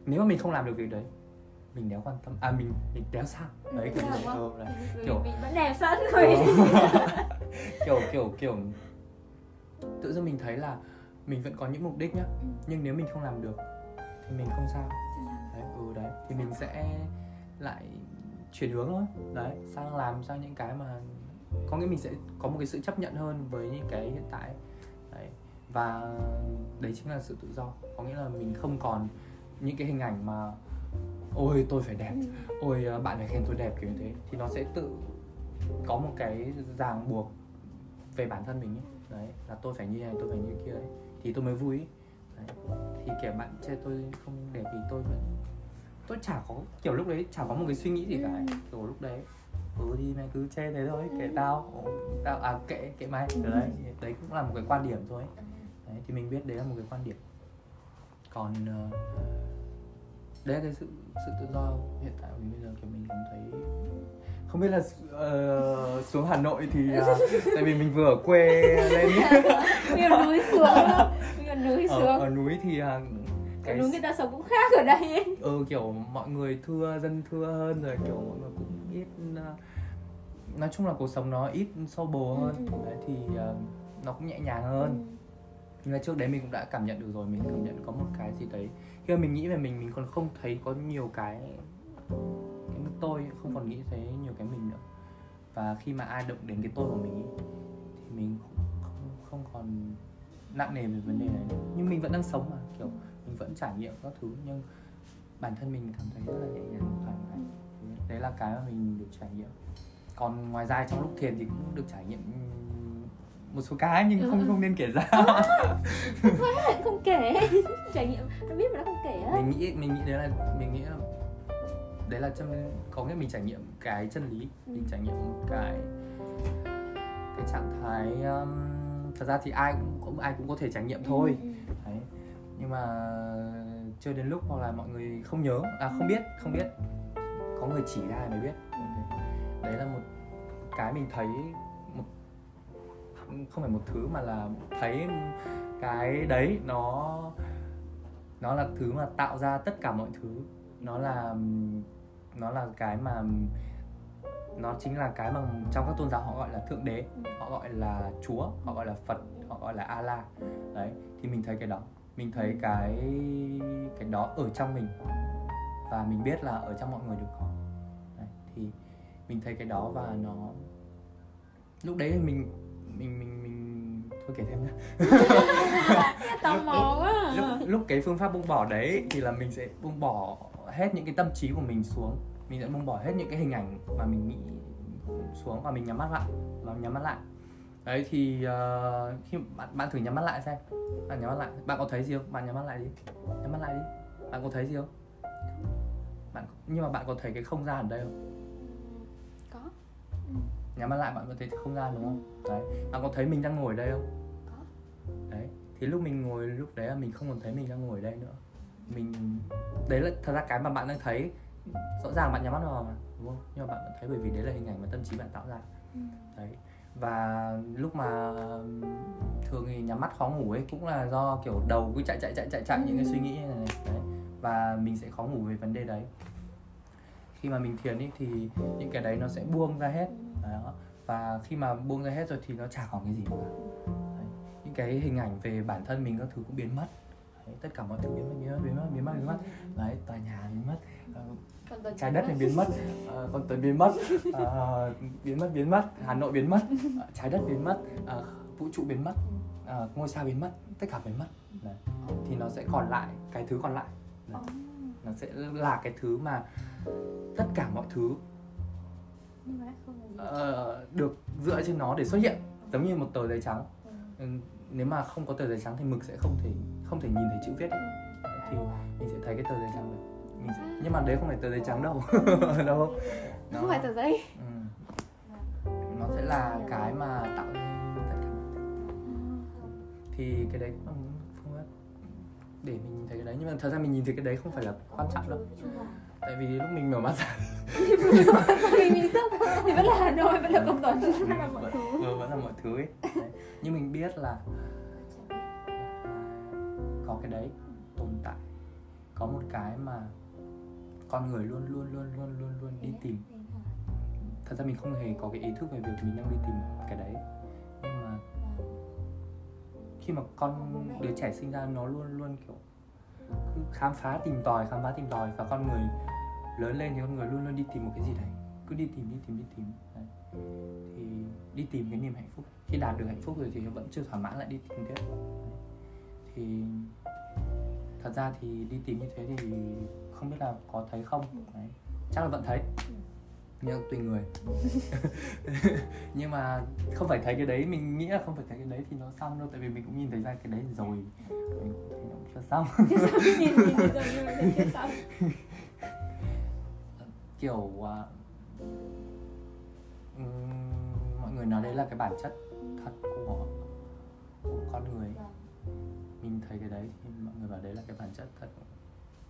nếu mà mình không làm được việc đấy, mình đéo quan tâm, mình đéo sao đấy, kiểu kiểu mình vẫn đẹp sẵn rồi. kiểu tự dưng mình thấy là mình vẫn có những mục đích nhá, nhưng nếu mình không làm được thì mình không sao. Đấy, đấy, thì mình sẽ lại chuyển hướng thôi. Đấy, sang làm sang những cái mà có nghĩa mình sẽ có một cái sự chấp nhận hơn với những cái hiện tại. Đấy, và đấy chính là sự tự do. Có nghĩa là mình không còn những cái hình ảnh mà ôi tôi phải đẹp, ôi bạn phải khen tôi đẹp kiểu như thế, thì nó sẽ tự có một cái ràng buộc về bản thân mình ấy. Đấy, là tôi phải như này, tôi phải như kia ấy, thì tôi mới vui ấy. Đấy, thì kể bạn chê tôi không đẹp thì tôi vẫn, tôi chả có, kiểu lúc đấy chả có một cái suy nghĩ gì cả. Kiểu lúc đấy thì mày cứ chê thế thôi, kệ tao, kệ mày. Đấy, đấy cũng là một cái quan điểm thôi. Đấy, thì mình biết đấy là một cái quan điểm. Còn đấy là cái sự tự do hiện tại của mình bây giờ, kiểu mình cảm thấy không biết là xuống Hà Nội thì tại vì mình vừa ở quê lên ở núi xuống, ở núi thì cái núi người ta sống cũng khác ở đây ấy. Kiểu mọi người dân thưa hơn rồi, kiểu mọi người cũng ít, nói chung là cuộc sống nó ít xô bồ hơn. Đấy, thì nó cũng nhẹ nhàng hơn. Nhưng mà trước đấy mình cũng đã cảm nhận được rồi, mình cảm nhận có một cái gì đấy. Khi mà mình nghĩ về mình còn không thấy có nhiều cái tôi, không còn nghĩ thấy nhiều cái mình nữa. Và khi mà ai động đến cái tôi của mình ấy, thì mình không còn nặng nề về vấn đề này nữa. Nhưng mình vẫn đang sống mà, kiểu mình vẫn trải nghiệm các thứ, nhưng bản thân mình cảm thấy rất là nhẹ nhàng, thoải mái. Đấy là cái mà mình được trải nghiệm. Còn ngoài ra trong lúc thiền thì cũng được trải nghiệm một số cái, nhưng không nên kể ra. Không kể. Trải nghiệm, nó biết mà nó không kể á. Mình nghĩ đấy là, mình nghĩ là đấy là chân, có nghĩa mình trải nghiệm cái chân lý, mình trải nghiệm một cái trạng thái. Thật ra thì ai cũng có thể trải nghiệm thôi. Đấy. Nhưng mà chưa đến lúc, hoặc là mọi người không nhớ, không biết, có người chỉ ra mới biết. Đấy là một cái mình thấy, không phải một thứ mà là thấy cái đấy, nó là thứ mà tạo ra tất cả mọi thứ, nó là cái mà nó chính là cái mà trong các tôn giáo họ gọi là thượng đế, họ gọi là Chúa, họ gọi là Phật, họ gọi là Allah. Đấy, thì mình thấy cái đó, mình thấy cái đó ở trong mình, và mình biết là ở trong mọi người đều có. Đấy, thì mình thấy cái đó, và nó lúc đấy thì mình thôi kể thêm nhá. Tò mò quá. Lúc cái phương pháp buông bỏ đấy thì là mình sẽ buông bỏ hết những cái tâm trí của mình xuống, mình sẽ buông bỏ hết những cái hình ảnh mà mình nghĩ xuống, và mình nhắm mắt lại. Đấy, thì khi bạn thử nhắm mắt lại xem, bạn có thấy gì không? Bạn nhắm mắt lại đi, bạn có thấy gì không? Nhưng mà bạn có thấy cái không gian ở đây không? Có. Nhắm mắt lại bạn có thấy không gian đúng không? Đấy. Bạn có thấy mình đang ngồi ở đây không? Có. Đấy. Thì lúc mình ngồi lúc đấy là mình không còn thấy mình đang ngồi ở đây nữa. Mình đấy là thật ra cái mà bạn đang thấy rõ ràng, bạn nhắm mắt vào mà đúng không? Nhưng mà bạn vẫn thấy bởi vì đấy là hình ảnh mà tâm trí bạn tạo ra. Đấy. Và lúc mà thường thì nhắm mắt khó ngủ ấy cũng là do kiểu đầu cứ chạy những cái suy nghĩ này này. Đấy. Và mình sẽ khó ngủ về vấn đề đấy. Khi mà mình thiền ý, thì những cái đấy nó sẽ buông ra hết. Đó. Và khi mà buông ra hết rồi thì nó chả còn cái gì nữa. Đấy. Những cái hình ảnh về bản thân mình các thứ cũng biến mất. Đấy. Tất cả mọi thứ biến mất. Đấy, tòa nhà biến mất, trái đất này biến mất, con tuần biến mất, Hà Nội biến mất, trái đất biến mất, vũ trụ biến mất, ngôi sao biến mất, tất cả biến mất. Đấy. Thì nó sẽ còn lại, cái thứ còn lại đấy. Nó sẽ là cái thứ mà tất cả mọi thứ được dựa trên nó để xuất hiện, giống như một tờ giấy trắng. Nếu mà không có tờ giấy trắng thì mực sẽ không thể nhìn thấy chữ viết ấy. Thì mình sẽ thấy cái tờ giấy trắng này. Nhưng mà đấy không phải tờ giấy trắng đâu. Đâu. Nó không phải tờ giấy. Nó sẽ là cái mà tạo nên tất cả. Thì cái đấy không để mình nhìn thấy cái đấy, nhưng mà thật ra mình nhìn thấy cái đấy không phải là quan trọng đâu. Tại vì lúc mình mở mắt ra mình sốc thì vẫn là Hà Nội, vẫn là công tuần, vẫn là mọi thứ. Vẫn là mọi thứ ấy. Đấy. Nhưng mình biết là có cái đấy tồn tại. Có một cái mà con người luôn đi tìm. Thật ra mình không hề có cái ý thức về việc mình đang đi tìm cái đấy. Nhưng mà khi mà con đứa trẻ sinh ra nó luôn kiểu cứ khám phá tìm tòi. Và con người lớn lên thì con người luôn đi tìm một cái gì đấy. Cứ đi tìm đấy. Thì đi tìm cái niềm hạnh phúc. Khi đạt được hạnh phúc rồi thì vẫn chưa thỏa mãn, lại đi tìm tiếp. Thì thật ra thì đi tìm như thế thì không biết là có thấy không. Đấy. Chắc là vẫn thấy. Nhưng tùy người. Nhưng mà không phải thấy cái đấy, mình nghĩ là không phải thấy cái đấy thì nó xong đâu. Tại vì mình cũng nhìn thấy ra cái đấy rồi. Mình cũng thấy nó chưa xong. Nhìn thấy rồi nhưng mà thấy chưa xong. Kiểu mọi người nói đấy là cái bản chất thật của con người. Mình thấy cái đấy thì mọi người bảo đấy là cái bản chất thật,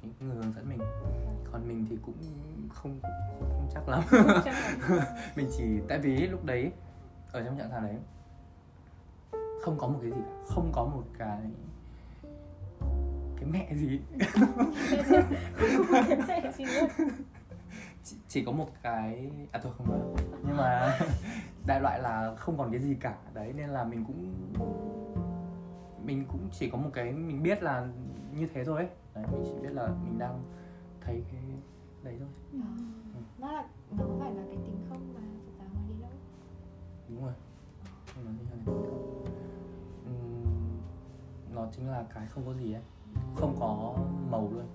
những người hướng dẫn mình. Còn mình thì cũng không chắc lắm. Mình chỉ tại vì lúc đấy ở trong trạng thái đấy không có một cái gì cả, không có một cái mẹ gì. Chỉ có một cái thôi không phải, nhưng mà đại loại là không còn cái gì cả đấy, nên là mình cũng chỉ có một cái mình biết là như thế thôi ấy. Đấy, mình chỉ biết là mình đang thấy cái đấy thôi. Nó có phải là cái tình không mà chúng ta mới đi đâu? Đúng rồi. Nó chính là cái không có gì ấy, không có màu luôn.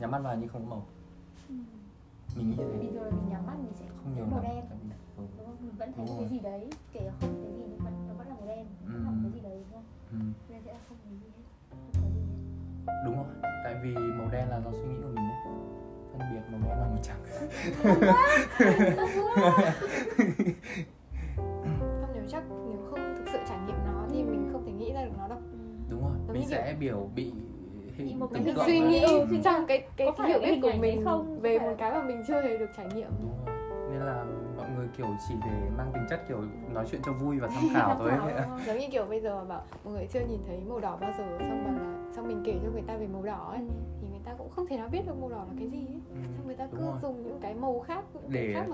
Nhắm mắt vào nhưng không có màu. Mình nghĩ thế. Vì rồi mình nhắm mắt mình sẽ không nhớ màu đen. Mình vẫn thấy cái gì đấy, kể cả không cái gì nhưng mà nó vẫn là màu đen, nó là cái gì đấy đúng không? Nên sẽ không thấy gì hết. Đúng rồi, tại vì màu đen là do suy nghĩ của mình ấy. Phân biệt màu đen và màu trắng. Không, nếu không thực sự trải nghiệm nó thì mình không thể nghĩ ra được nó đâu. Đúng rồi, mình sẽ bị hình suy nghĩ trong cái hiểu biết của mình không về một cái mà mình chưa hề được trải nghiệm. Đúng rồi. Nên là mọi người kiểu chỉ để mang tính chất kiểu nói chuyện cho vui và tham khảo thôi. Giống như kiểu bây giờ mà bảo mọi người chưa nhìn thấy màu đỏ bao giờ, xong mình kể cho người ta về màu đỏ ấy, thì người ta cũng không thể nào biết được màu đỏ là cái gì ấy. Xong người ta cứ dùng những cái màu khác, mà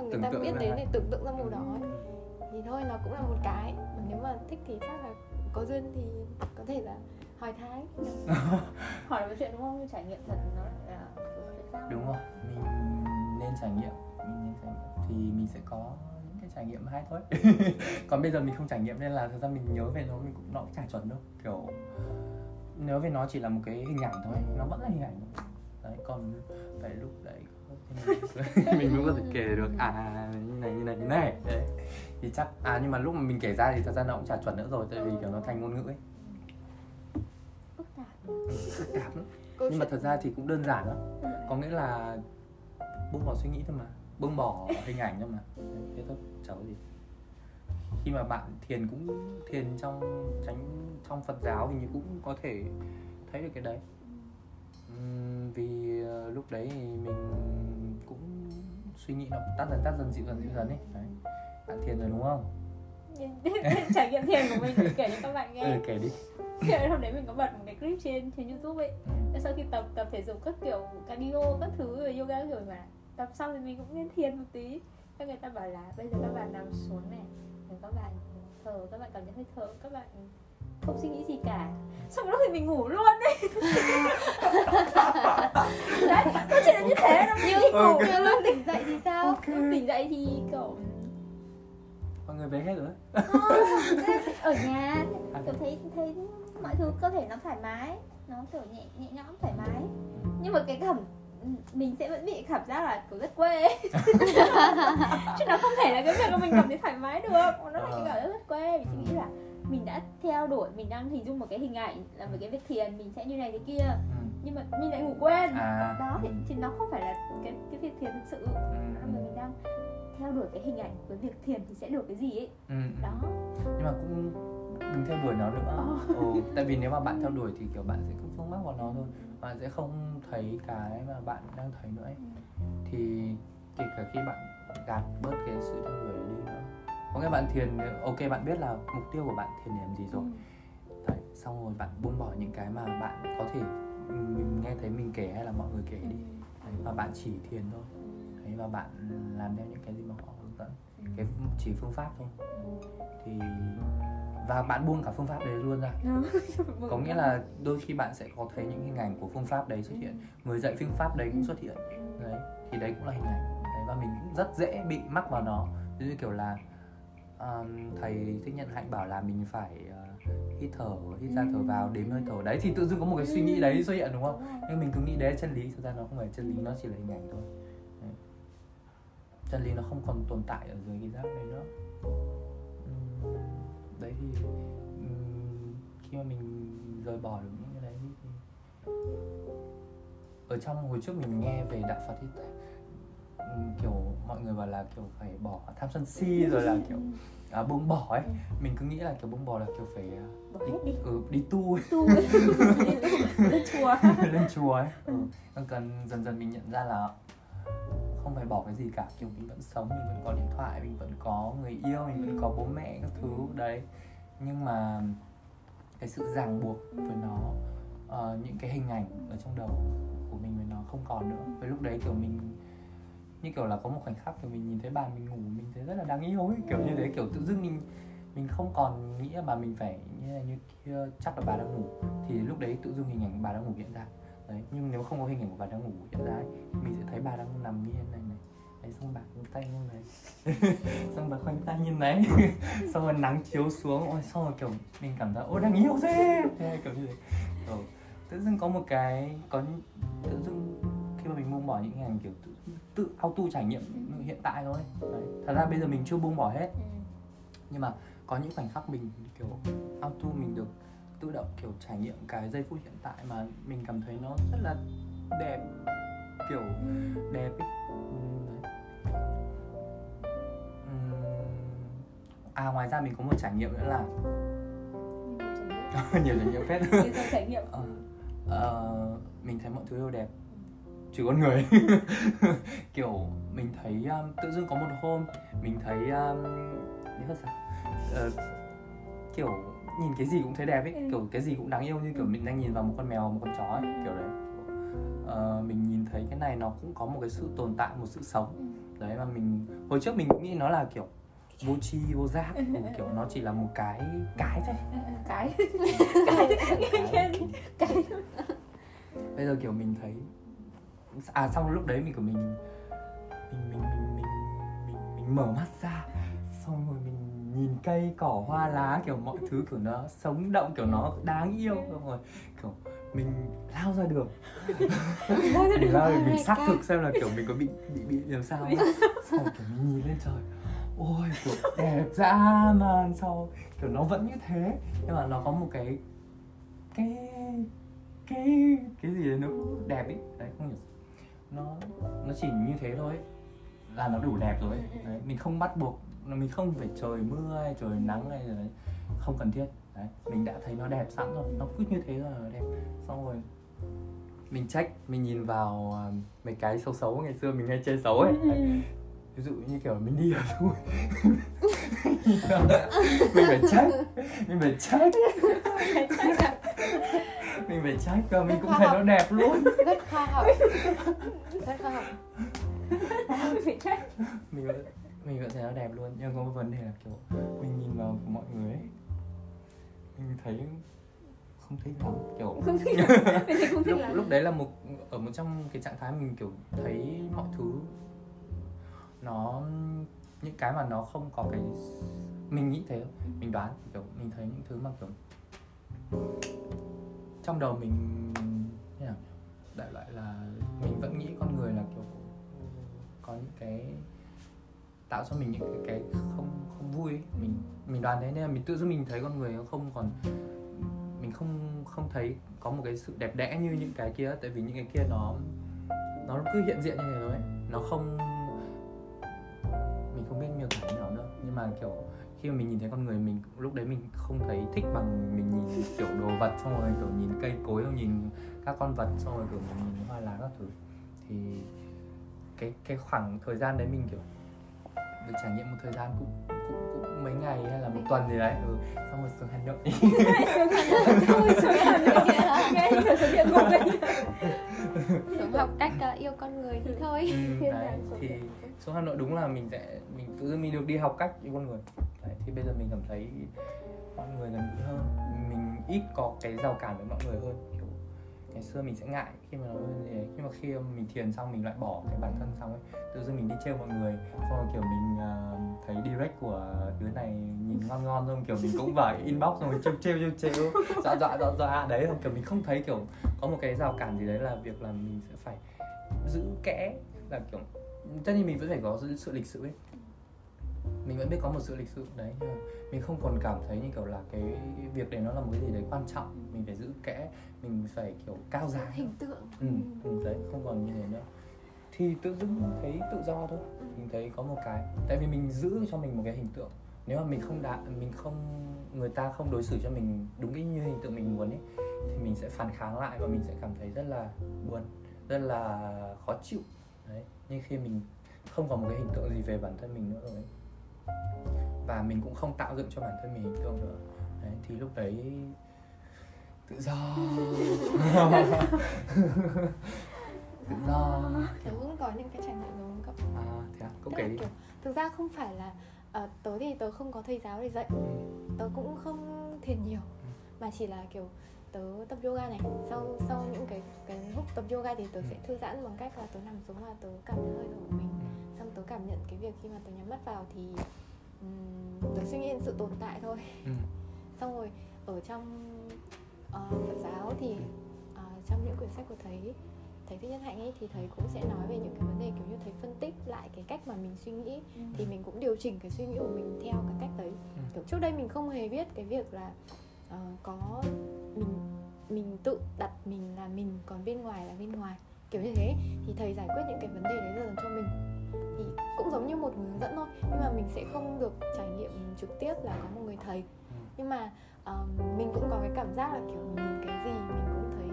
người ta biết đến để tưởng tượng ra màu đỏ ấy. Thì thôi nó cũng là một cái, nếu mà thích thì chắc là có duyên thì có thể là hỏi Thái. Hỏi về chuyện đúng không? Trải nghiệm thật nó lại là đúng rồi, mình nên trải nghiệm. Thì mình sẽ có những cái trải nghiệm hay thôi. Còn bây giờ mình không trải nghiệm nên là thật ra mình nhớ về nó nó cũng chả chuẩn đâu. Kiểu nhớ về nó chỉ là một cái hình ảnh thôi, nó vẫn là hình ảnh thôi. Đấy, còn phải lúc đấy mình cũng có thể kể được như này. Đấy. Thì chắc nhưng mà lúc mà mình kể ra thì thật ra nó cũng chả chuẩn nữa rồi, tại vì kiểu nó thành ngôn ngữ ấy. Phức tạp lắm. Nhưng mà thật ra thì cũng đơn giản lắm. Có nghĩa là buông bỏ suy nghĩ thôi mà. Buông bỏ hình ảnh thôi mà. Thế thôi, cháu gì. khi mà bạn thiền, cũng thiền trong Phật giáo thì cũng có thể thấy được cái đấy. Vì lúc đấy thì mình cũng suy nghĩ nó tắt dần dịu dần ấy. Đấy. Bạn thiền rồi đúng không? Trải nghiệm thiền của mình kể cho các bạn nghe. Kể đi. Hôm đấy mình có bật một cái clip trên YouTube ấy. Sau khi tập thể dục các kiểu, cardio các thứ, yoga rồi mà tập xong thì mình cũng nên thiền một tí. Các người ta bảo là bây giờ các bạn nằm xuống này, rồi các bạn thở, các bạn cảm nhận hơi thở, các bạn không suy nghĩ gì cả. Xong đó thì mình ngủ luôn đấy. Đấy, nó chỉ là như thế, nó như ngủ, nhưng tỉnh dậy thì sao? Okay. Tỉnh dậy thì cậu mọi người về hết rồi. Ở nhà, kiểu thấy mọi thứ cơ thể nó thoải mái, nó kiểu nhẹ nhõm thoải mái. Nhưng mà cái cảm mình sẽ vẫn bị cảm giác là kiểu rất quê ấy. Chứ nó không thể là cái việc mà mình cảm thấy thoải mái được, nó là cái cảm giác rất quê. Mình suy nghĩ là mình đã theo đuổi, mình đang hình dung một cái hình ảnh là một cái việc thiền mình sẽ như này thế kia, nhưng mà mình lại ngủ quên. Đó thì nó không phải là cái việc thiền thực sự, mà mình đang theo đuổi cái hình ảnh của việc thiền thì sẽ được cái gì ấy. Đó, nhưng mà cũng đừng theo đuổi nó nữa. Tại vì nếu mà bạn theo đuổi thì kiểu bạn sẽ cứ phương mắc vào nó thôi, bạn sẽ không thấy cái mà bạn đang thấy nữa ấy. Thì kể cả khi bạn gạt bớt cái sự theo đuổi đi nữa, có nghĩa bạn thiền, ok bạn biết là mục tiêu của bạn thiền làm gì rồi. Đấy, xong rồi bạn buông bỏ những cái mà bạn có thể mình nghe thấy mình kể hay là mọi người kể đi. Đấy, và bạn chỉ thiền thôi. Đấy, và bạn làm theo những cái gì mà họ hướng dẫn, cái chỉ phương pháp thôi. Thì và bạn buông cả phương pháp đấy luôn ra. Có nghĩa là đôi khi bạn sẽ có thấy những hình ảnh của phương pháp đấy xuất hiện, người dạy phương pháp đấy cũng xuất hiện. Đấy, thì đấy cũng là hình ảnh. Đấy, và mình cũng rất dễ bị mắc vào nó. Ví dụ kiểu là thầy Thích Nhất Hạnh bảo là mình phải hít thở, hít ra thở vào, đếm hơi thở. Đấy thì tự dưng có một cái suy nghĩ đấy xuất hiện đúng không? Nhưng mình cứ nghĩ đấy chân lý, thực ra nó không phải chân lý, nó chỉ là hình ảnh thôi. Đấy. Chân lý nó không còn tồn tại ở dưới cái giác đấy nữa. Đấy thì khi mà mình rời bỏ được những cái đấy thì ở trong hồi trước mình nghe về đạo Phật thì kiểu mọi người bảo là kiểu phải bỏ tham sân si rồi là kiểu buông bỏ ấy. Mình cứ nghĩ là kiểu buông bỏ là kiểu phải đi tu ấy. lên chùa ấy. Cần dần mình nhận ra là không phải bỏ cái gì cả, kiểu mình vẫn sống, mình vẫn có điện thoại, mình vẫn có người yêu, mình vẫn có bố mẹ các thứ đấy. Nhưng mà cái sự ràng buộc với nó, những cái hình ảnh ở trong đầu của mình với nó không còn nữa. Với lúc đấy kiểu mình như kiểu là có một khoảnh khắc kiểu mình nhìn thấy bà mình ngủ, mình thấy rất là đáng yêu ấy, kiểu như thế, kiểu tự dưng mình không còn nghĩ mà mình phải như kia, chắc là bà đang ngủ, thì lúc đấy tự dưng hình ảnh bà đang ngủ hiện ra. Đấy, nhưng nếu không có hình ảnh của bà đang ngủ hiện ra ấy, mình sẽ thấy bà đang nằm như thế này này. Đấy, xong bà khoanh tay như này. Xong bà khoanh tay như này. Xong rồi nắng chiếu xuống, ôi xong rồi kiểu mình cảm thấy ôi đang yêu thế. Thế kiểu như thế. Rồi, tự dưng có một cái tự dưng khi mà mình buông bỏ những hình ảnh kiểu tự auto trải nghiệm hiện tại thôi. Đấy, thật ra bây giờ mình chưa buông bỏ hết. Nhưng mà có những khoảnh khắc mình kiểu auto mình được tự động kiểu trải nghiệm cái giây phút hiện tại mà mình cảm thấy nó rất là đẹp, kiểu đẹp ấy. Ngoài ra mình có một trải nghiệm nữa là nhiều trải nghiệm phết. Mình thấy mọi thứ đều đẹp trừ con người. Kiểu mình thấy tự dưng có một hôm mình thấy kiểu nhìn cái gì cũng thấy đẹp ấy, kiểu cái gì cũng đáng yêu, như kiểu mình đang nhìn vào một con mèo, một con chó ấy, kiểu đấy. Mình nhìn thấy cái này nó cũng có một cái sự tồn tại, một sự sống. Đấy mà mình hồi trước mình cũng nghĩ nó là kiểu vô tri vô giác, kiểu nó chỉ là một cái thôi. Cái. Bây giờ kiểu mình thấy xong lúc đấy mình của mình mở mắt ra, xong rồi mình nhìn cây cỏ hoa lá, kiểu mọi thứ kiểu nó sống động, kiểu nó đáng yêu. Xong rồi kiểu mình lao ra đường. Mình xác thực xem là kiểu mình có bị làm sao không. Xong rồi kiểu mình nhìn lên trời, ôi kiểu đẹp dã man. Sau kiểu nó vẫn như thế, nhưng mà nó có một cái gì đấy nó đẹp ấy. Đấy, không hiểu, nó chỉ như thế thôi là nó đủ đẹp rồi ấy. Đấy, mình không bắt buộc mình không phải trời mưa hay trời nắng hay rồi không cần thiết. Đấy, mình đã thấy nó đẹp sẵn rồi, nó cứ như thế rồi đẹp. Xong rồi mình check, mình nhìn vào mấy cái xấu xấu ngày xưa mình hay chê xấu ấy. Ví dụ như kiểu mình đi ở thôi mình phải check và mình cũng thấy nó đẹp luôn. Rất khoa học. Mình vẫn thấy nó đẹp luôn, nhưng có một vấn đề là kiểu mình nhìn vào mọi người ấy, mình thấy không thích lắm, kiểu lúc đấy là một ở một trong cái trạng thái mình kiểu thấy mọi thứ nó những cái mà nó không có cái mình nghĩ thế, mình đoán kiểu mình thấy những thứ mà kiểu trong đầu mình như nào đại loại là mình vẫn nghĩ con người là kiểu có những cái tạo cho mình những cái không vui ấy. Mình đoán thế nên là mình tự dưng mình thấy con người không còn mình không thấy có một cái sự đẹp đẽ như những cái kia, tại vì những cái kia nó cứ hiện diện như thế rồi ấy. Nó không, mình không biết miêu tả như nào nữa, nhưng mà kiểu khi mà mình nhìn thấy con người mình lúc đấy mình không thấy thích bằng mình nhìn kiểu đồ vật, xong rồi kiểu nhìn cây cối, xong nhìn các con vật, xong rồi kiểu mình nhìn hoa lá các thứ. Thì cái khoảng thời gian đấy mình kiểu được trải nghiệm một thời gian cũng mấy ngày hay là một tuần gì đấy, xong rồi xuống Hà Nội. Xuống học cách yêu con người thì thôi. Đấy, thì xuống Hà Nội đúng là mình tự dưng mình được đi học cách yêu con người. Đấy, thì bây giờ mình cảm thấy con người gần gũi hơn, mình ít có cái rào cản với mọi người hơn. Kiểu ngày xưa mình sẽ ngại khi mà nói như thế, nhưng mà khi mình thiền xong mình lại bỏ cái bản thân xong ấy, tự dưng mình đi trêu mọi người, xong rồi kiểu mình thấy direct của đứa này nhìn ngon xong kiểu mình cũng vào inbox xong rồi trêu dọa đấy, kiểu mình không thấy kiểu có một cái rào cản gì đấy là việc là mình sẽ phải giữ kẽ, là kiểu tất nhiên mình vẫn phải có sự lịch sự ấy, mình vẫn biết có một sự lịch sự đấy, nhưng mà mình không còn cảm thấy như kiểu là cái việc đấy nó là một cái gì đấy quan trọng, mình phải giữ kẽ, mình phải kiểu cao giá hình tượng đấy, không còn như thế nữa. Thì tự dưng thấy tự do thôi, mình thấy có một cái, tại vì mình giữ cho mình một cái hình tượng, nếu mà mình không đạt, mình không, người ta không đối xử cho mình đúng cái như hình tượng mình muốn ấy, thì mình sẽ phản kháng lại và mình sẽ cảm thấy rất là buồn, rất là khó chịu đấy. Nhưng khi mình không có một cái hình tượng gì về bản thân mình nữa rồi ấy, và mình cũng không tạo dựng cho bản thân mình hình tượng nữa đấy, thì lúc đấy tự do. Tớ cũng có những cái trải nghiệm giống cậu. Thế à? Cậu kể đi. Thực ra không phải là tớ thì tớ không có thầy giáo để dạy, tớ cũng không thiền nhiều, mà chỉ là kiểu tớ tập yoga này, sau những cái lúc tập yoga thì tớ sẽ thư giãn bằng cách là tớ nằm xuống và tớ cảm nhận hơi thở của mình, xong tớ cảm nhận cái việc khi mà tớ nhắm mắt vào thì tớ suy nghĩ đến sự tồn tại thôi. Xong rồi ở trong Phật giáo thì trong những quyển sách của thầy Thích Nhất Hạnh ấy thì thầy cũng sẽ nói về những cái vấn đề kiểu như thầy phân tích lại cái cách mà mình suy nghĩ, thì mình cũng điều chỉnh cái suy nghĩ của mình theo cái cách đấy. Kiểu trước đây mình không hề biết cái việc là có mình tự đặt mình là mình, còn bên ngoài là bên ngoài, kiểu như thế. Thì thầy giải quyết những cái vấn đề đấy dần dần cho mình, thì cũng giống như một người hướng dẫn thôi, nhưng mà mình sẽ không được trải nghiệm trực tiếp là có một người thầy. Nhưng mà mình cũng có cái cảm giác là kiểu mình nhìn cái gì mình cũng thấy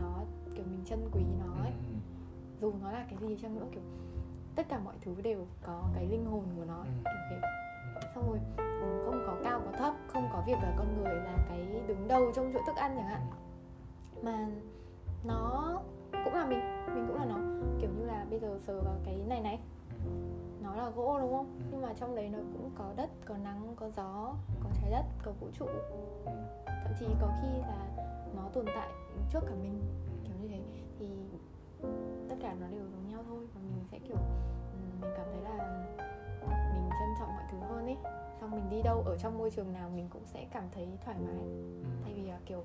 nó kiểu mình trân quý nó ấy, dù nó là cái gì chăng nữa, kiểu tất cả mọi thứ đều có cái linh hồn của nó, kiểu thế. Xong rồi không có cao có thấp, không có việc là con người là cái đứng đầu trong chuỗi thức ăn chẳng hạn, mà nó cũng là mình cũng là nó. Kiểu như là bây giờ sờ vào cái này nó là gỗ đúng không, nhưng mà trong đấy nó cũng có đất, có nắng, có gió, có trái đất, có vũ trụ, thậm chí có khi là nó tồn tại trước cả mình, kiểu như thế. Thì tất cả nó đều giống nhau thôi, và mình sẽ kiểu mình cảm thấy là mình trân trọng mọi thứ hơn ấy. Xong mình đi đâu ở trong môi trường nào mình cũng sẽ cảm thấy thoải mái, thay vì là kiểu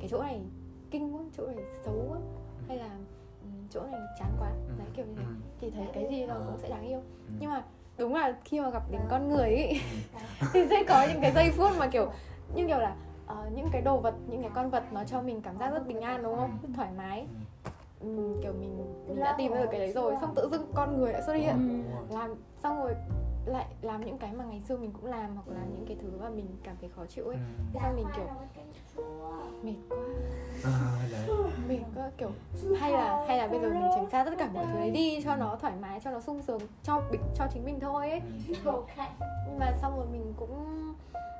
cái chỗ này kinh quá, chỗ này xấu quá, hay là chỗ này chán quá, đấy kiểu như thế. Thì thấy cái gì nó cũng sẽ đáng yêu. Nhưng mà đúng là khi mà gặp đến con người ấy, thì sẽ có những cái giây phút mà kiểu như kiểu là những cái đồ vật, những cái con vật nó cho mình cảm giác rất bình an đúng không, rất thoải mái, kiểu mình đã tìm được cái đấy rồi, xong tự dưng con người đã xuất hiện, làm xong rồi lại làm những cái mà ngày xưa mình cũng làm, hoặc làm những cái thứ mà mình cảm thấy khó chịu ấy. Thế xong mình kiểu mệt quá, mình có kiểu hay là bây giờ mình tránh xa tất cả mọi thứ đấy đi cho nó thoải mái, cho nó sung sướng, cho chính mình thôi ấy. Nhưng mà xong rồi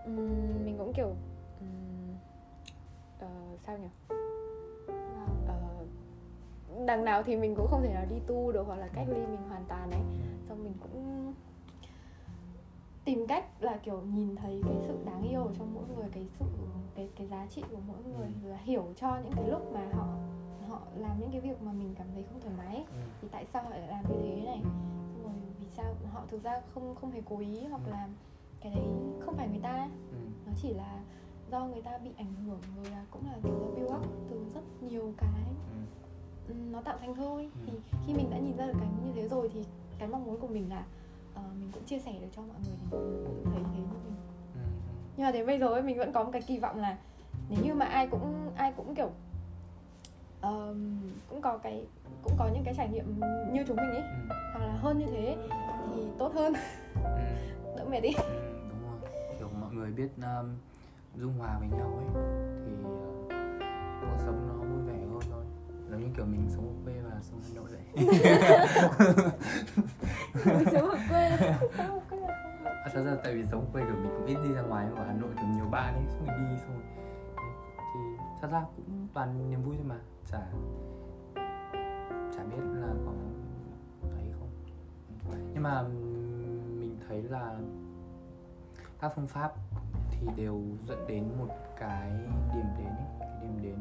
mình cũng kiểu sao nhỉ? Đằng nào thì mình cũng không thể nào đi tu được, hoặc là cách ly mình hoàn toàn ấy. Xong mình cũng tìm cách là kiểu nhìn thấy cái sự đáng yêu ở trong mỗi người, cái giá trị của mỗi người, là hiểu cho những cái lúc mà họ làm những cái việc mà mình cảm thấy không thoải mái ấy. Thì tại sao họ lại làm như thế này, rồi vì sao họ thực ra không hề cố ý, hoặc là cái đấy không phải người ta, nó chỉ là do người ta bị ảnh hưởng, rồi là cũng là kiểu do build up từ rất nhiều cái nó tạo thành thôi. Thì khi mình đã nhìn ra được cái như thế rồi thì cái mong muốn của mình là mình cũng chia sẻ được cho mọi người, thì mình cũng thấy thế như mình. Nhưng mà đến bây giờ ấy, mình vẫn có một cái kỳ vọng là nếu như mà ai cũng kiểu cũng có những cái trải nghiệm như chúng mình ấy, hoặc là hơn như thế thì tốt hơn, đỡ mệt đi. Đúng rồi, kiểu mọi người biết dung hòa với nhau ấy thì cuộc sống nó vui vẻ hơn thôi. Giống như kiểu mình sống ở quê và sống Hà Nội vậy. Thật ra tại vì sống quê của mình cũng ít đi ra ngoài, ở Hà Nội kiểu nhiều bạn ấy, xong rồi đi xong rồi thì thật ra cũng toàn niềm vui thôi mà, chả biết là có thấy không. Nhưng mà mình thấy là các phương pháp thì đều dẫn đến một cái điểm đến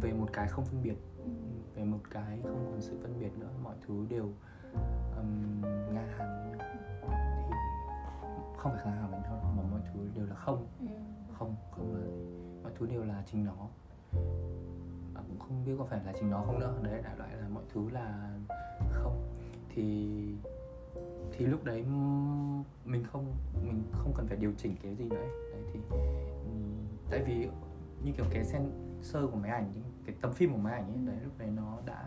về một cái không phân biệt, về một cái không còn sự phân biệt nữa, mọi thứ đều ngang hàng với nhau. Thì không phải ngang hàng với nhau mà mọi thứ đều là không là mọi thứ đều là chính nó. Cũng không biết có phải là chính nó không nữa, đấy đại loại là mọi thứ là không. Thì lúc đấy mình không cần phải điều chỉnh cái gì nữa ấy. Đấy thì tại vì như kiểu cái sensor của máy ảnh, cái tấm phim của máy ảnh ấy, đấy lúc đấy nó đã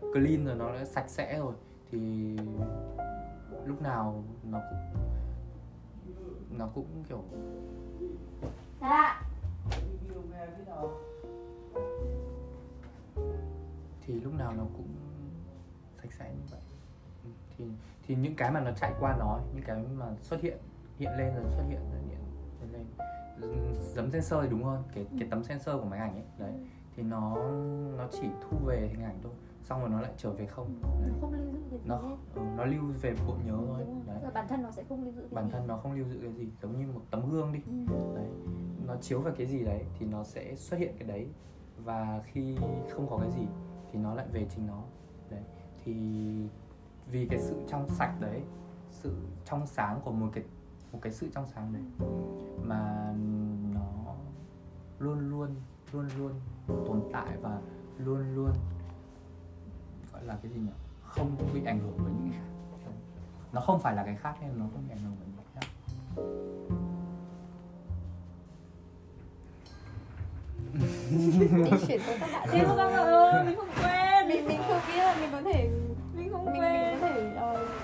clean rồi, nó đã sạch sẽ rồi, thì lúc nào nó cũng kiểu thì lúc nào nó cũng sạch sẽ như vậy. Thì những cái mà nó chạy qua nó, những cái mà xuất hiện hiện lên dấm sensor thì đúng hơn, cái tấm sensor của máy ảnh ấy, đấy thì nó chỉ thu về hình ảnh thôi, xong rồi nó lại trở về không. Đấy. Nó không lưu giữ cái gì, nó lưu về bộ nhớ thôi. Đấy. Rồi bản thân nó sẽ không lưu giữ cái gì. Bản thân nó không lưu giữ cái gì, giống như một tấm gương đi. Đấy. Nó chiếu vào cái gì đấy thì nó sẽ xuất hiện cái đấy, và khi không có cái gì thì nó lại về chính nó. Đấy. Thì vì cái sự trong sạch đấy, sự trong sáng của một cái sự trong sáng đấy mà nó luôn luôn tồn tại và luôn gọi là cái gì nhỉ, không bị ảnh hưởng với những cái khác. Nó không phải là cái khác nên nó không bị ảnh hưởng với những cái khác. Mình chuyển tới các bạn thêm các bạn ơi, mình không quen, mình không biết là mình có thể mình có thể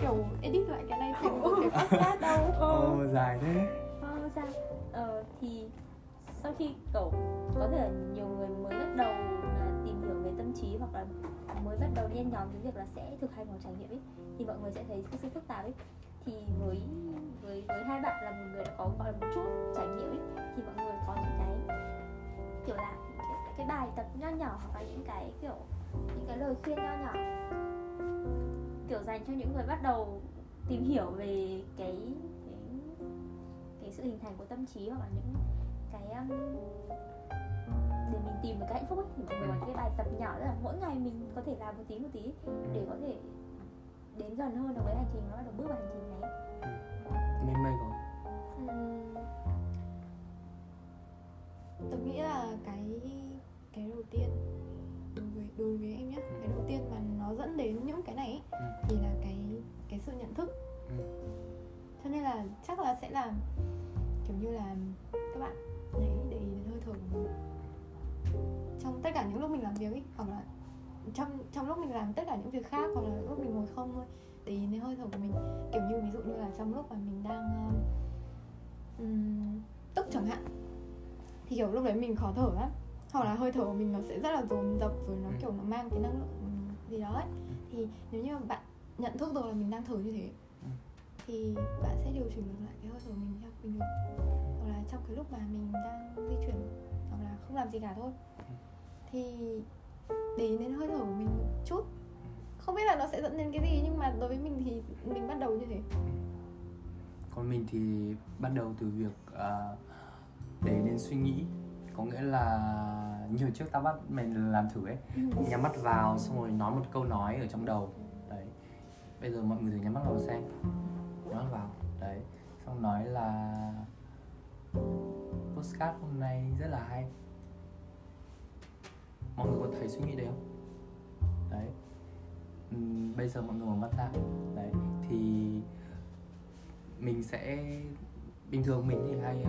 kiểu edit lại cái này thành một cái podcast đâu. Dài thế. Sao? Thì sau khi cậu có thể là nhiều người mới bắt đầu tìm hiểu về tâm trí, hoặc là mới bắt đầu nhen nhóm cái việc là sẽ thực hành một trải nghiệm ấy, thì mọi người sẽ thấy cái sự phức tạp ấy. Thì với hai bạn là một người đã có gọi là một chút trải nghiệm ấy, thì mọi người có những cái kiểu là cái bài tập nho nhỏ, hoặc là những cái lời khuyên nho nhỏ kiểu dành cho những người bắt đầu tìm hiểu về cái sự hình thành của tâm trí, hoặc là những cái để mình tìm được cái hạnh phúc ấy, thì mình có cái bài tập nhỏ đó là mỗi ngày mình có thể làm một tí để có thể đến gần hơn được với hành trình, nó bắt đầu bước vào hành trình này. Nên may rồi. Tôi nghĩ là cái đầu tiên đối với em nhé, cái đầu tiên mà nó dẫn đến những cái này ấy, thì là cái sự nhận thức. Cho nên là chắc là sẽ là kiểu như là các bạn hãy để ý đến hơi thở của mình trong tất cả những lúc mình làm việc ấy, hoặc là trong lúc mình làm tất cả những việc khác, hoặc là lúc mình ngồi không thôi, tí đến hơi thở của mình. Kiểu như ví dụ như là trong lúc mà mình đang tức chẳng hạn, thì kiểu lúc đấy mình khó thở lắm, hoặc là hơi thở của mình nó sẽ rất là dồn dập, rồi nó kiểu nó mang cái năng lượng gì đó ấy. Thì nếu như bạn nhận thức rồi là mình đang thở như thế thì bạn sẽ điều chỉnh ngược lại cái hơi thở mình theo quy luật, hoặc là trong cái lúc mà mình đang di chuyển hoặc là không làm gì cả thôi, thì để đến hơi thở của mình một chút. Không biết là nó sẽ dẫn đến cái gì, nhưng mà đối với mình thì mình bắt đầu như thế. Còn mình thì bắt đầu từ việc để đến suy nghĩ. Có nghĩa là nhiều trước tao bắt mình làm thử ấy, nhắm mắt vào xong rồi nói một câu nói ở trong đầu. Đấy. Bây giờ mọi người thử nhắm mắt vào xem. Nhắm mắt vào. Đấy. Xong nói là podcast hôm nay rất là hay. Mọi người có thấy suy nghĩ đấy không? Đấy. Bây giờ mọi người mở mắt ra. Đấy. Thì mình sẽ bình thường mình thì hay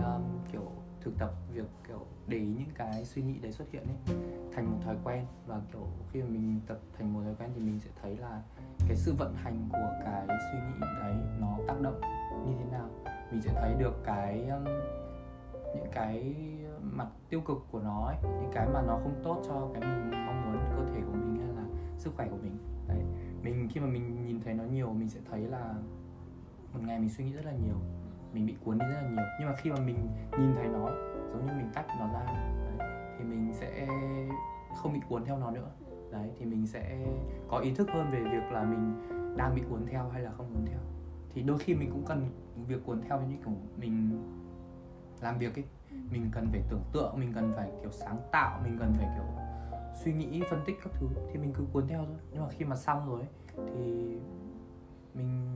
kiểu thực tập việc kiểu để ý những cái suy nghĩ đấy xuất hiện ấy thành một thói quen, và kiểu khi mà mình tập thành một thói quen thì mình sẽ thấy là cái sự vận hành của cái suy nghĩ đấy nó tác động như thế nào. Mình sẽ thấy được cái những cái mặt tiêu cực của nó ấy, những cái mà nó không tốt cho cái mình mong muốn, cơ thể của mình hay là sức khỏe của mình. Đấy. Mình khi mà mình nhìn thấy nó nhiều, mình sẽ thấy là một ngày mình suy nghĩ rất là nhiều, mình bị cuốn đi rất là nhiều. Nhưng mà khi mà mình nhìn thấy nó, giống như mình tách nó ra, đấy, thì mình sẽ không bị cuốn theo nó nữa. Đấy, thì mình sẽ có ý thức hơn về việc là mình đang bị cuốn theo hay là không cuốn theo. Thì đôi khi mình cũng cần việc cuốn theo, như kiểu mình làm việc ấy, mình cần phải tưởng tượng, mình cần phải kiểu sáng tạo, mình cần phải kiểu suy nghĩ, phân tích các thứ, thì mình cứ cuốn theo thôi. Nhưng mà khi mà xong rồi ấy, thì mình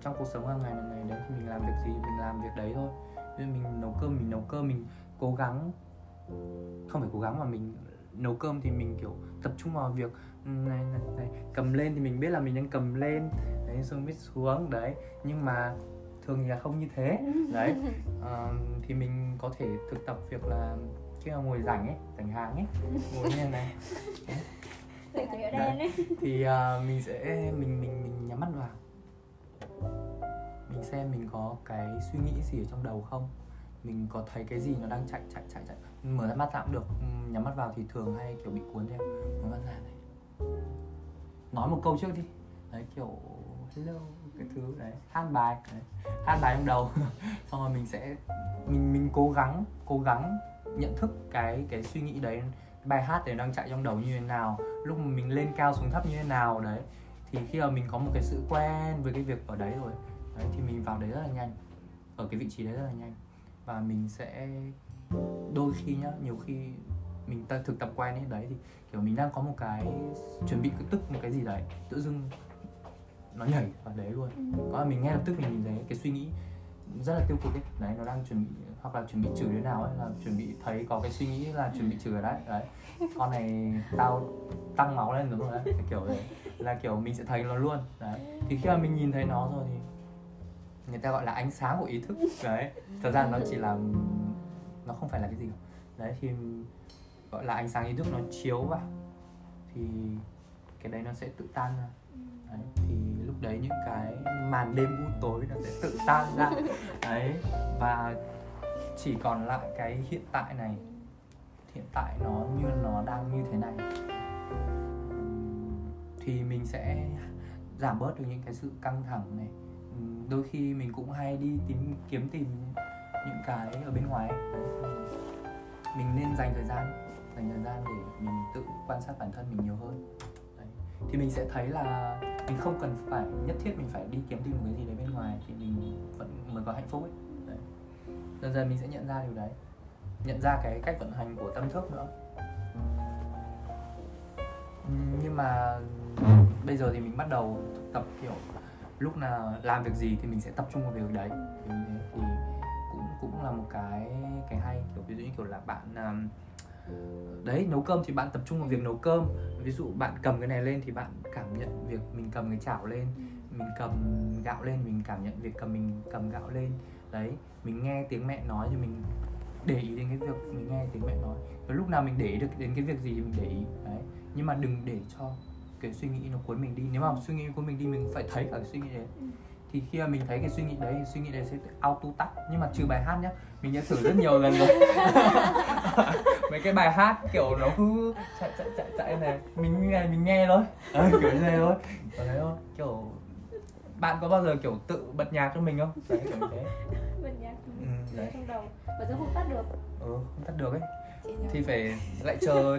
trong cuộc sống hàng ngày này đấy, thì mình làm việc gì mình làm việc đấy thôi. Nên mình nấu cơm, mình cố gắng, không phải cố gắng mà mình nấu cơm thì mình kiểu tập trung vào việc này cầm lên thì mình biết là mình đang cầm lên đấy, xong biết xuống đấy. Nhưng mà thường thì là không như thế đấy. Thì mình có thể thực tập việc là khi mà ngồi rảnh ấy, rảnh hàng ấy, ngồi như này đấy, thì mình sẽ nhắm mắt vào, mình xem mình có cái suy nghĩ gì ở trong đầu không, mình có thấy cái gì nó đang chạy. Mở mắt ra cũng được, nhắm mắt vào thì thường hay kiểu bị cuốn theo. Mở mắt ra này, nói một câu trước đi đấy, kiểu hello cái thứ đấy, hát bài trong đầu. Xong rồi mình sẽ mình cố gắng nhận thức cái suy nghĩ đấy, bài hát đấy đang chạy trong đầu như thế nào, lúc mà mình lên cao xuống thấp như thế nào đấy. Thì khi mà mình có một cái sự quen với cái việc ở đấy rồi đấy, thì mình vào đấy rất là nhanh, ở cái vị trí đấy rất là nhanh. Và mình sẽ đôi khi nhá, nhiều khi mình ta thực tập quen ấy đấy, thì kiểu mình đang có một cái chuẩn bị một cái gì đấy, tự dưng nó nhảy vào đấy luôn. Có là mình ngay lập tức mình nhìn thấy cái suy nghĩ rất là tiêu cực ấy đấy, nó đang chuẩn bị, hoặc là chuẩn bị chửi thế nào ấy, là chuẩn bị thấy có cái suy nghĩ là chuẩn bị chửi ở đấy, con này tao tăng máu lên đúng rồi đấy, kiểu đấy là kiểu mình sẽ thấy nó luôn đấy. Thì khi mà mình nhìn thấy nó rồi thì người ta gọi là ánh sáng của ý thức đấy, thật ra nó chỉ là nó không phải là cái gì đấy, thì gọi là ánh sáng ý thức nó chiếu vào thì cái đấy nó sẽ tự tan ra đấy. Thì lúc đấy những cái màn đêm u tối nó sẽ tự tan ra đấy, và chỉ còn lại cái hiện tại này. Hiện tại nó như nó đang như thế này thì mình sẽ giảm bớt được những cái sự căng thẳng này. Đôi khi mình cũng hay đi kiếm những cái ở bên ngoài đấy. Mình nên dành thời gian để mình tự quan sát bản thân mình nhiều hơn đấy. Thì mình sẽ thấy là mình không cần phải nhất thiết mình phải đi kiếm tìm một cái gì đấy bên ngoài thì mình vẫn mới có hạnh phúc ấy đấy. Dần dần mình sẽ nhận ra điều đấy, nhận ra cái cách vận hành của tâm thức nữa. Nhưng mà bây giờ thì mình bắt đầu tập kiểu lúc nào làm việc gì thì mình sẽ tập trung vào việc đấy. Thì cũng là một cái hay, kiểu ví dụ như kiểu là bạn đấy nấu cơm thì bạn tập trung vào việc nấu cơm. Ví dụ bạn cầm cái này lên thì bạn cảm nhận việc mình cầm cái chảo lên, mình cầm gạo lên, mình cảm nhận việc mình cầm gạo lên đấy. Mình nghe tiếng mẹ nói thì mình để ý đến cái việc mình nghe tiếng mẹ nói. Và lúc nào mình để ý được đến cái việc gì thì mình để ý đấy. Nhưng mà đừng để cho cái suy nghĩ nó cuốn mình đi. Nếu mà suy nghĩ cuốn mình đi, mình phải thấy cả cái suy nghĩ đấy. Thì khi mà mình thấy cái suy nghĩ đấy thì suy nghĩ đấy sẽ auto tắt. Nhưng mà trừ bài hát nhá, mình đã thử rất nhiều lần rồi. Mấy cái bài hát kiểu nó cứ chạy này, mình nghe thôi. Kiểu như này thôi. Còn đấy thôi, kiểu bạn có bao giờ kiểu tự bật nhạc cho mình không? Đấy, kiểu như thế. Bật nhạc trong đầu và giờ không tắt được. Ừ, không tắt được ấy. Thì phải lại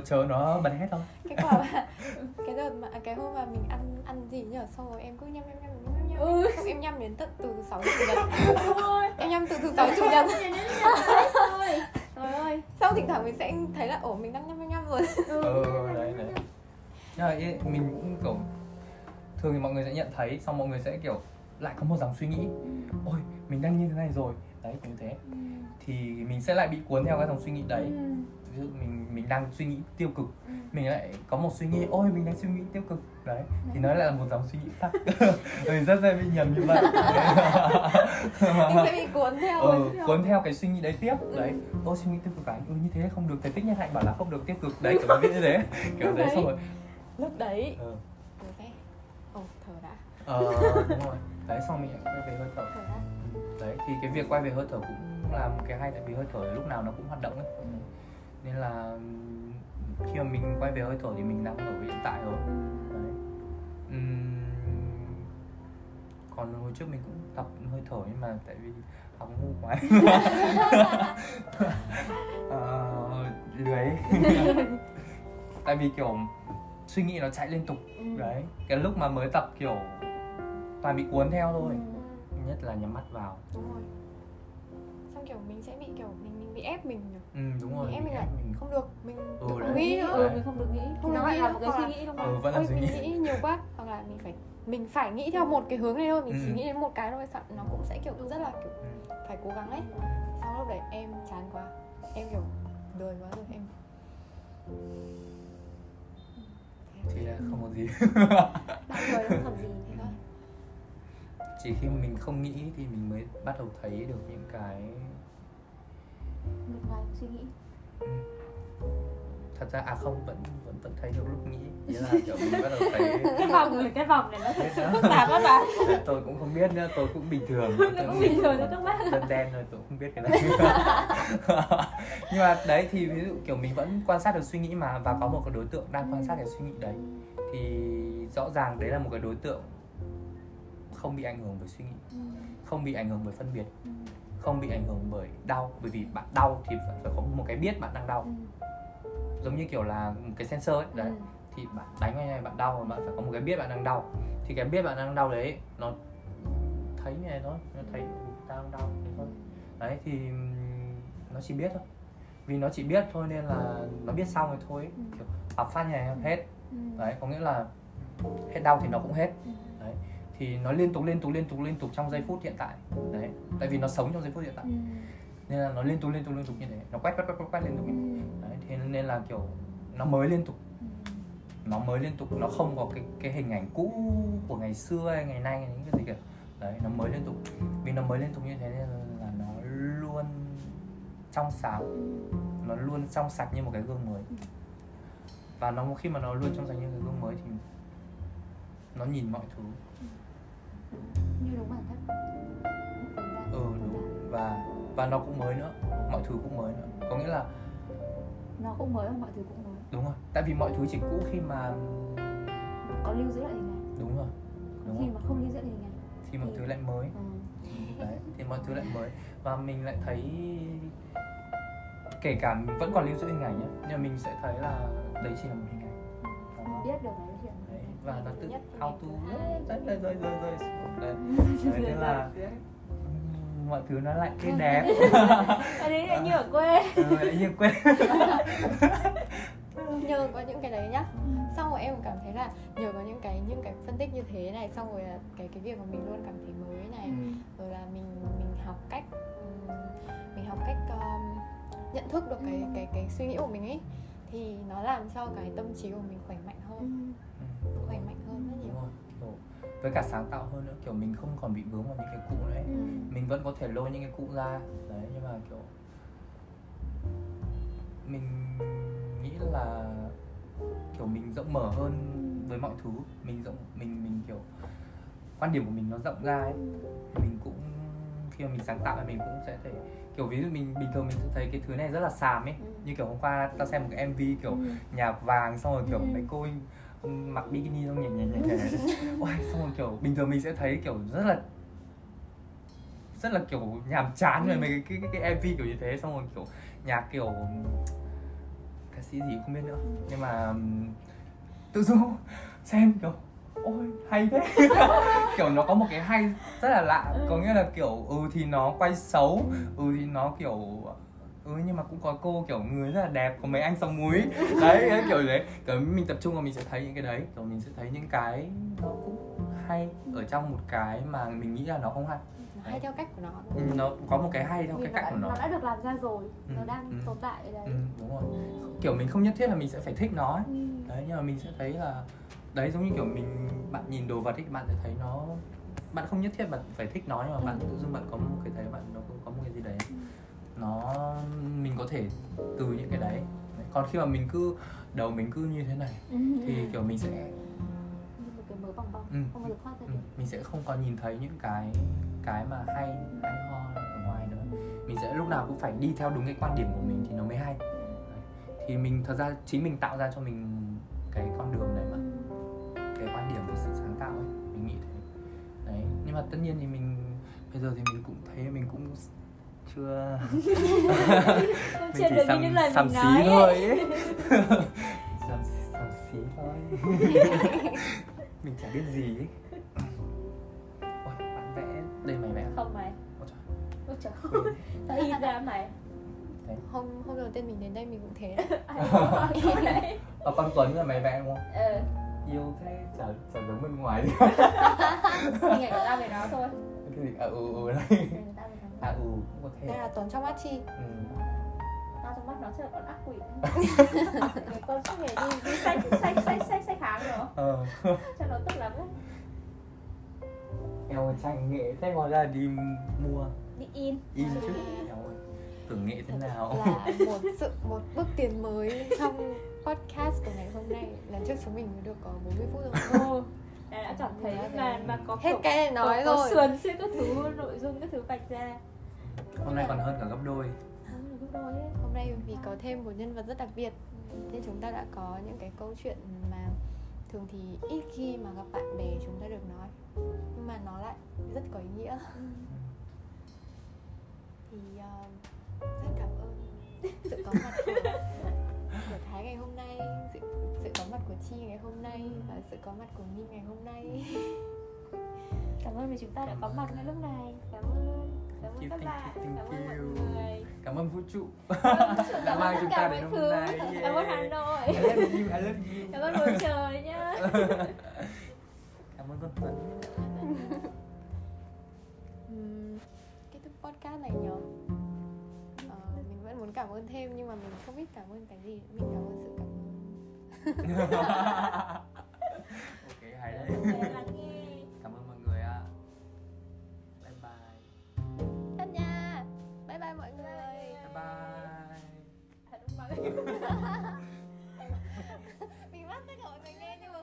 chờ nó bật hết không? Cái quả mà, cái đợt mà cái hôm mà mình ăn gì nhở, xong rồi em cứ nhâm. Ừ. Xong em nhâm đến tận từ 6 chủ nhật. Em nhâm từ 6 chủ nhật. Trời ơi. Sau thỉnh thoảng mình sẽ thấy là ổ mình đang nhâm rồi. Đấy. Nhưng mà mình cũng kiểu thường thì mọi người sẽ nhận thấy, xong mọi người sẽ kiểu lại có một dòng suy nghĩ. Ôi, mình đang như thế này rồi. Đấy, như thế. Thì mình sẽ lại bị cuốn theo cái dòng suy nghĩ đấy. Ví dụ mình đang suy nghĩ tiêu cực, mình lại có một suy nghĩ ôi mình đang suy nghĩ tiêu cực đấy, thì nó lại là một dòng suy nghĩ khác. Mình rất dễ bị nhầm như vậy. Mình sẽ bị cuốn theo cái suy nghĩ đấy tiếp. Đấy, ôi suy nghĩ tiêu cực cái như thế không được, thầy Thích Nhất Hạnh bảo là không được tiêu cực đấy, kiểu như thế. Kiểu đấy, xong rồi lúc đấy thở đã. Đúng rồi đấy, xong mình lại quay về hơi thở. Đấy, thì cái việc quay về hơi thở cũng là một cái hay, tại vì hơi thở lúc nào nó cũng hoạt động ấy. Nên là khi mà mình quay về hơi thở thì mình đang ở với hiện tại rồi. Đấy. Còn hồi trước mình cũng tập hơi thở nhưng mà tại vì học ngu quá. Lười. Tại vì kiểu suy nghĩ nó chạy liên tục. Đấy, cái lúc mà mới tập kiểu toàn bị cuốn theo thôi. Nhất là nhắm mắt vào. Đúng rồi. Xong kiểu mình sẽ bị kiểu mình bị ép mình. Đúng rồi. Ép mình lại không được, mình không nghĩ nữa. Mình không được nghĩ. Không nó lại là một cái suy nghĩ không ạ. Vẫn là suy nghĩ. Mình nghĩ nhiều quá, hoặc là mình phải nghĩ theo một cái hướng này thôi, mình chỉ nghĩ đến một cái thôi, nó cũng sẽ kiểu rất là kiểu phải cố gắng ấy. Sau lúc đấy em chán quá, em kiểu đời quá rồi em. Thì là không có gì. Bạn đời không làm gì thế thôi. Chỉ khi mình không nghĩ thì mình mới bắt đầu thấy được những cái ngoài suy nghĩ. Thật ra vẫn thấy được lúc nghĩ, nghĩa là kiểu mình bắt đầu thấy cái vòng này nó thật sự phức tạp lắm bạn. Tôi cũng không biết nữa, tôi cũng bình thường. Tôi cũng bình thường thôi các bạn. Đen rồi tôi không biết cái này. Nhưng mà đấy thì ví dụ kiểu mình vẫn quan sát được suy nghĩ mà, và có một cái đối tượng đang quan sát cái suy nghĩ đấy, thì rõ ràng đấy là một cái đối tượng không bị ảnh hưởng bởi suy nghĩ, không bị ảnh hưởng bởi phân biệt, không bị ảnh hưởng bởi đau, bởi vì bạn đau thì phải có một cái biết bạn đang đau, giống như kiểu là một cái sensor ấy đấy, thì bạn đánh như này bạn đau, bạn phải có một cái biết bạn đang đau, thì cái biết bạn đang đau đấy nó thấy như này thôi, nó thấy ta đang đau thế thôi, đấy thì nó chỉ biết thôi, vì nó chỉ biết thôi nên là nó biết xong rồi thôi, kiểu học phát như này hết, đấy có nghĩa là hết đau thì nó cũng hết. Thì nó liên tục trong giây phút hiện tại. Đấy, tại vì nó sống trong giây phút hiện tại. Nên là nó liên tục như thế. Nó quét liên tục như thế. Đấy, thế nên là kiểu nó mới liên tục, nó không có cái hình ảnh cũ của ngày xưa hay ngày nay hay những cái gì kìa. Đấy, nó mới liên tục. Vì nó mới liên tục như thế nên là nó luôn trong sáng. Nó luôn trong sạch như một cái gương mới. Và nó khi mà nó luôn trong sạch như cái gương mới thì nó nhìn mọi thứ như đúng bản thân. Đúng. Và nó cũng mới nữa, mọi thứ cũng mới nữa. Có nghĩa là nó cũng mới và mọi thứ cũng mới. Đúng rồi. Tại vì mọi thứ chỉ cũ khi mà có lưu giữ lại hình ảnh. Đúng rồi. Khi mà không lưu giữ lại hình ảnh thì mọi thứ lại mới. Đấy, thì mọi thứ lại mới và mình lại thấy, kể cả mình vẫn còn lưu giữ hình ảnh nhá, nhưng mà mình sẽ thấy là đấy chỉ là một hình ảnh. Mình biết được đấy hiện và nó tự auto rồi thế là mọi thứ nó lại cái đẹp. Đấy là như ở quê. Như ở quê. Nhờ có những cái đấy nhá. Xong rồi em cảm thấy là nhờ có những cái phân tích như thế này, xong rồi là cái việc mà mình luôn cảm thấy mới này, rồi là mình học cách nhận thức được cái suy nghĩ của mình ấy, thì nó làm cho cái tâm trí của mình khỏe mạnh hơn rất nhiều. Đúng rồi. Với cả sáng tạo hơn nữa, kiểu mình không còn bị vướng vào những cái cũ nữa ấy. Mình vẫn có thể lôi những cái cũ ra đấy, nhưng mà kiểu mình nghĩ là kiểu mình rộng mở hơn với mọi thứ, mình kiểu quan điểm của mình nó rộng ra ấy. Mình cũng khi mà mình sáng tạo thì mình cũng sẽ thể kiểu, ví dụ mình bình thường mình thấy cái thứ này rất là xàm ấy, như kiểu hôm qua tao xem một cái MV kiểu nhà vàng, xong rồi kiểu mấy cô mặc bikini xong nhảy ôi, xong rồi kiểu bình thường mình sẽ thấy kiểu rất là kiểu nhàm chán rồi mấy cái MV kiểu như thế, xong rồi kiểu nhạc kiểu ca sĩ gì không biết nữa, nhưng mà tự dưng xem kiểu ôi hay thế kiểu nó có một cái hay rất là lạ, có nghĩa là kiểu thì nó quay xấu, thì nó kiểu nhưng mà cũng có cô kiểu người rất là đẹp, có mấy anh sóng múi đấy, kiểu đấy, kiểu mình tập trung vào mình sẽ thấy những cái đấy, kiểu mình sẽ thấy những cái nó cũng hay ở trong một cái mà mình nghĩ là nó không hay, hay theo cách của nó. Nó có một cái hay theo cái cách của nó đã được làm ra rồi, nó đang tồn tại đấy. Đúng rồi, kiểu mình không nhất thiết là mình sẽ phải thích nó ấy. Đấy, nhưng mà mình sẽ thấy là đấy, giống như kiểu bạn nhìn đồ vật ấy, bạn sẽ thấy nó, bạn không nhất thiết bạn phải thích nó, nhưng mà bạn tự dưng bạn có một cái thấy bạn nó cũng có một cái gì đấy, nó mình có thể từ những cái đấy. Còn khi mà mình cứ đầu mình cứ như thế này thì kiểu mình sẽ mình sẽ không còn nhìn thấy những cái mà hay ho ở ngoài nữa. Mình sẽ lúc nào cũng phải đi theo đúng cái quan điểm của mình thì nó mới hay. Thì mình thật ra chính mình tạo ra cho mình cái con đường đấy mà, cái quan điểm của sự sáng tạo ấy, mình nghĩ thế. Đấy, nhưng mà tất nhiên thì mình bây giờ thì mình cũng thấy mình cũng chưa mình chỉ xăm xí thôi ấy. Xăm xí thôi mình chả biết gì ấy. Ôi, bạn vẽ đây mày vẽ không mày? Ôi trời, tao y ra mày. Hôm đầu tiên mình đến đây mình cũng thế. Con Tuấn là mày vẽ đúng không? Yêu thế, chả giống bên ngoài đi. Hình ảnh của tao về nó thôi. Cái gì? Đây. Cũng có thể. Đây là Tuấn trong mắt Chi. Tao trong mắt nó chưa còn ác quỷ. Con suốt ngày đi sách hàng rồi. Cho nó tức lắm. Eo tranh nghệ thế, hóa ra đi mua. Đi in chứ. Tưởng nghệ thế nào. Là một bước tiến mới trong podcast của ngày hôm nay. Lần trước chúng mình được có 40 phút rồi. Đã cảm thấy mà có hết cái này nói rồi. Có sườn xuyên các thứ, nội dung các thứ vạch ra. Hôm nay còn hơn cả gấp đôi. Hôm nay vì có thêm một nhân vật rất đặc biệt nên chúng ta đã có những cái câu chuyện mà thường thì ít khi mà gặp bạn bè chúng ta được nói, nhưng mà nó lại rất có ý nghĩa. Thì rất cảm ơn sự có mặt của Thái ngày hôm nay, sự có mặt của Chi ngày hôm nay và sự có mặt của Minh ngày hôm nay. Cảm ơn vì chúng ta đã có mặt ngay lúc này. Cảm ơn các bạn, cảm ơn mọi người, cảm ơn vũ trụ đã mang chúng ta đến hôm nay. Cảm ơn Hà Nội, I love you. Cảm ơn bầu trời nhá. Cảm ơn con Tuấn. Kết thúc podcast này nhở? Mình vẫn muốn cảm ơn thêm nhưng mà mình không biết cảm ơn cái gì. Mình cảm ơn sự cảm ơn. Ok, hay đấy. Cảm ơn mọi người ạ. Bye bye. Thật nha. Bye bye mọi người. Bye bye. Mình bắt tất cả mọi người nghe nhưng mà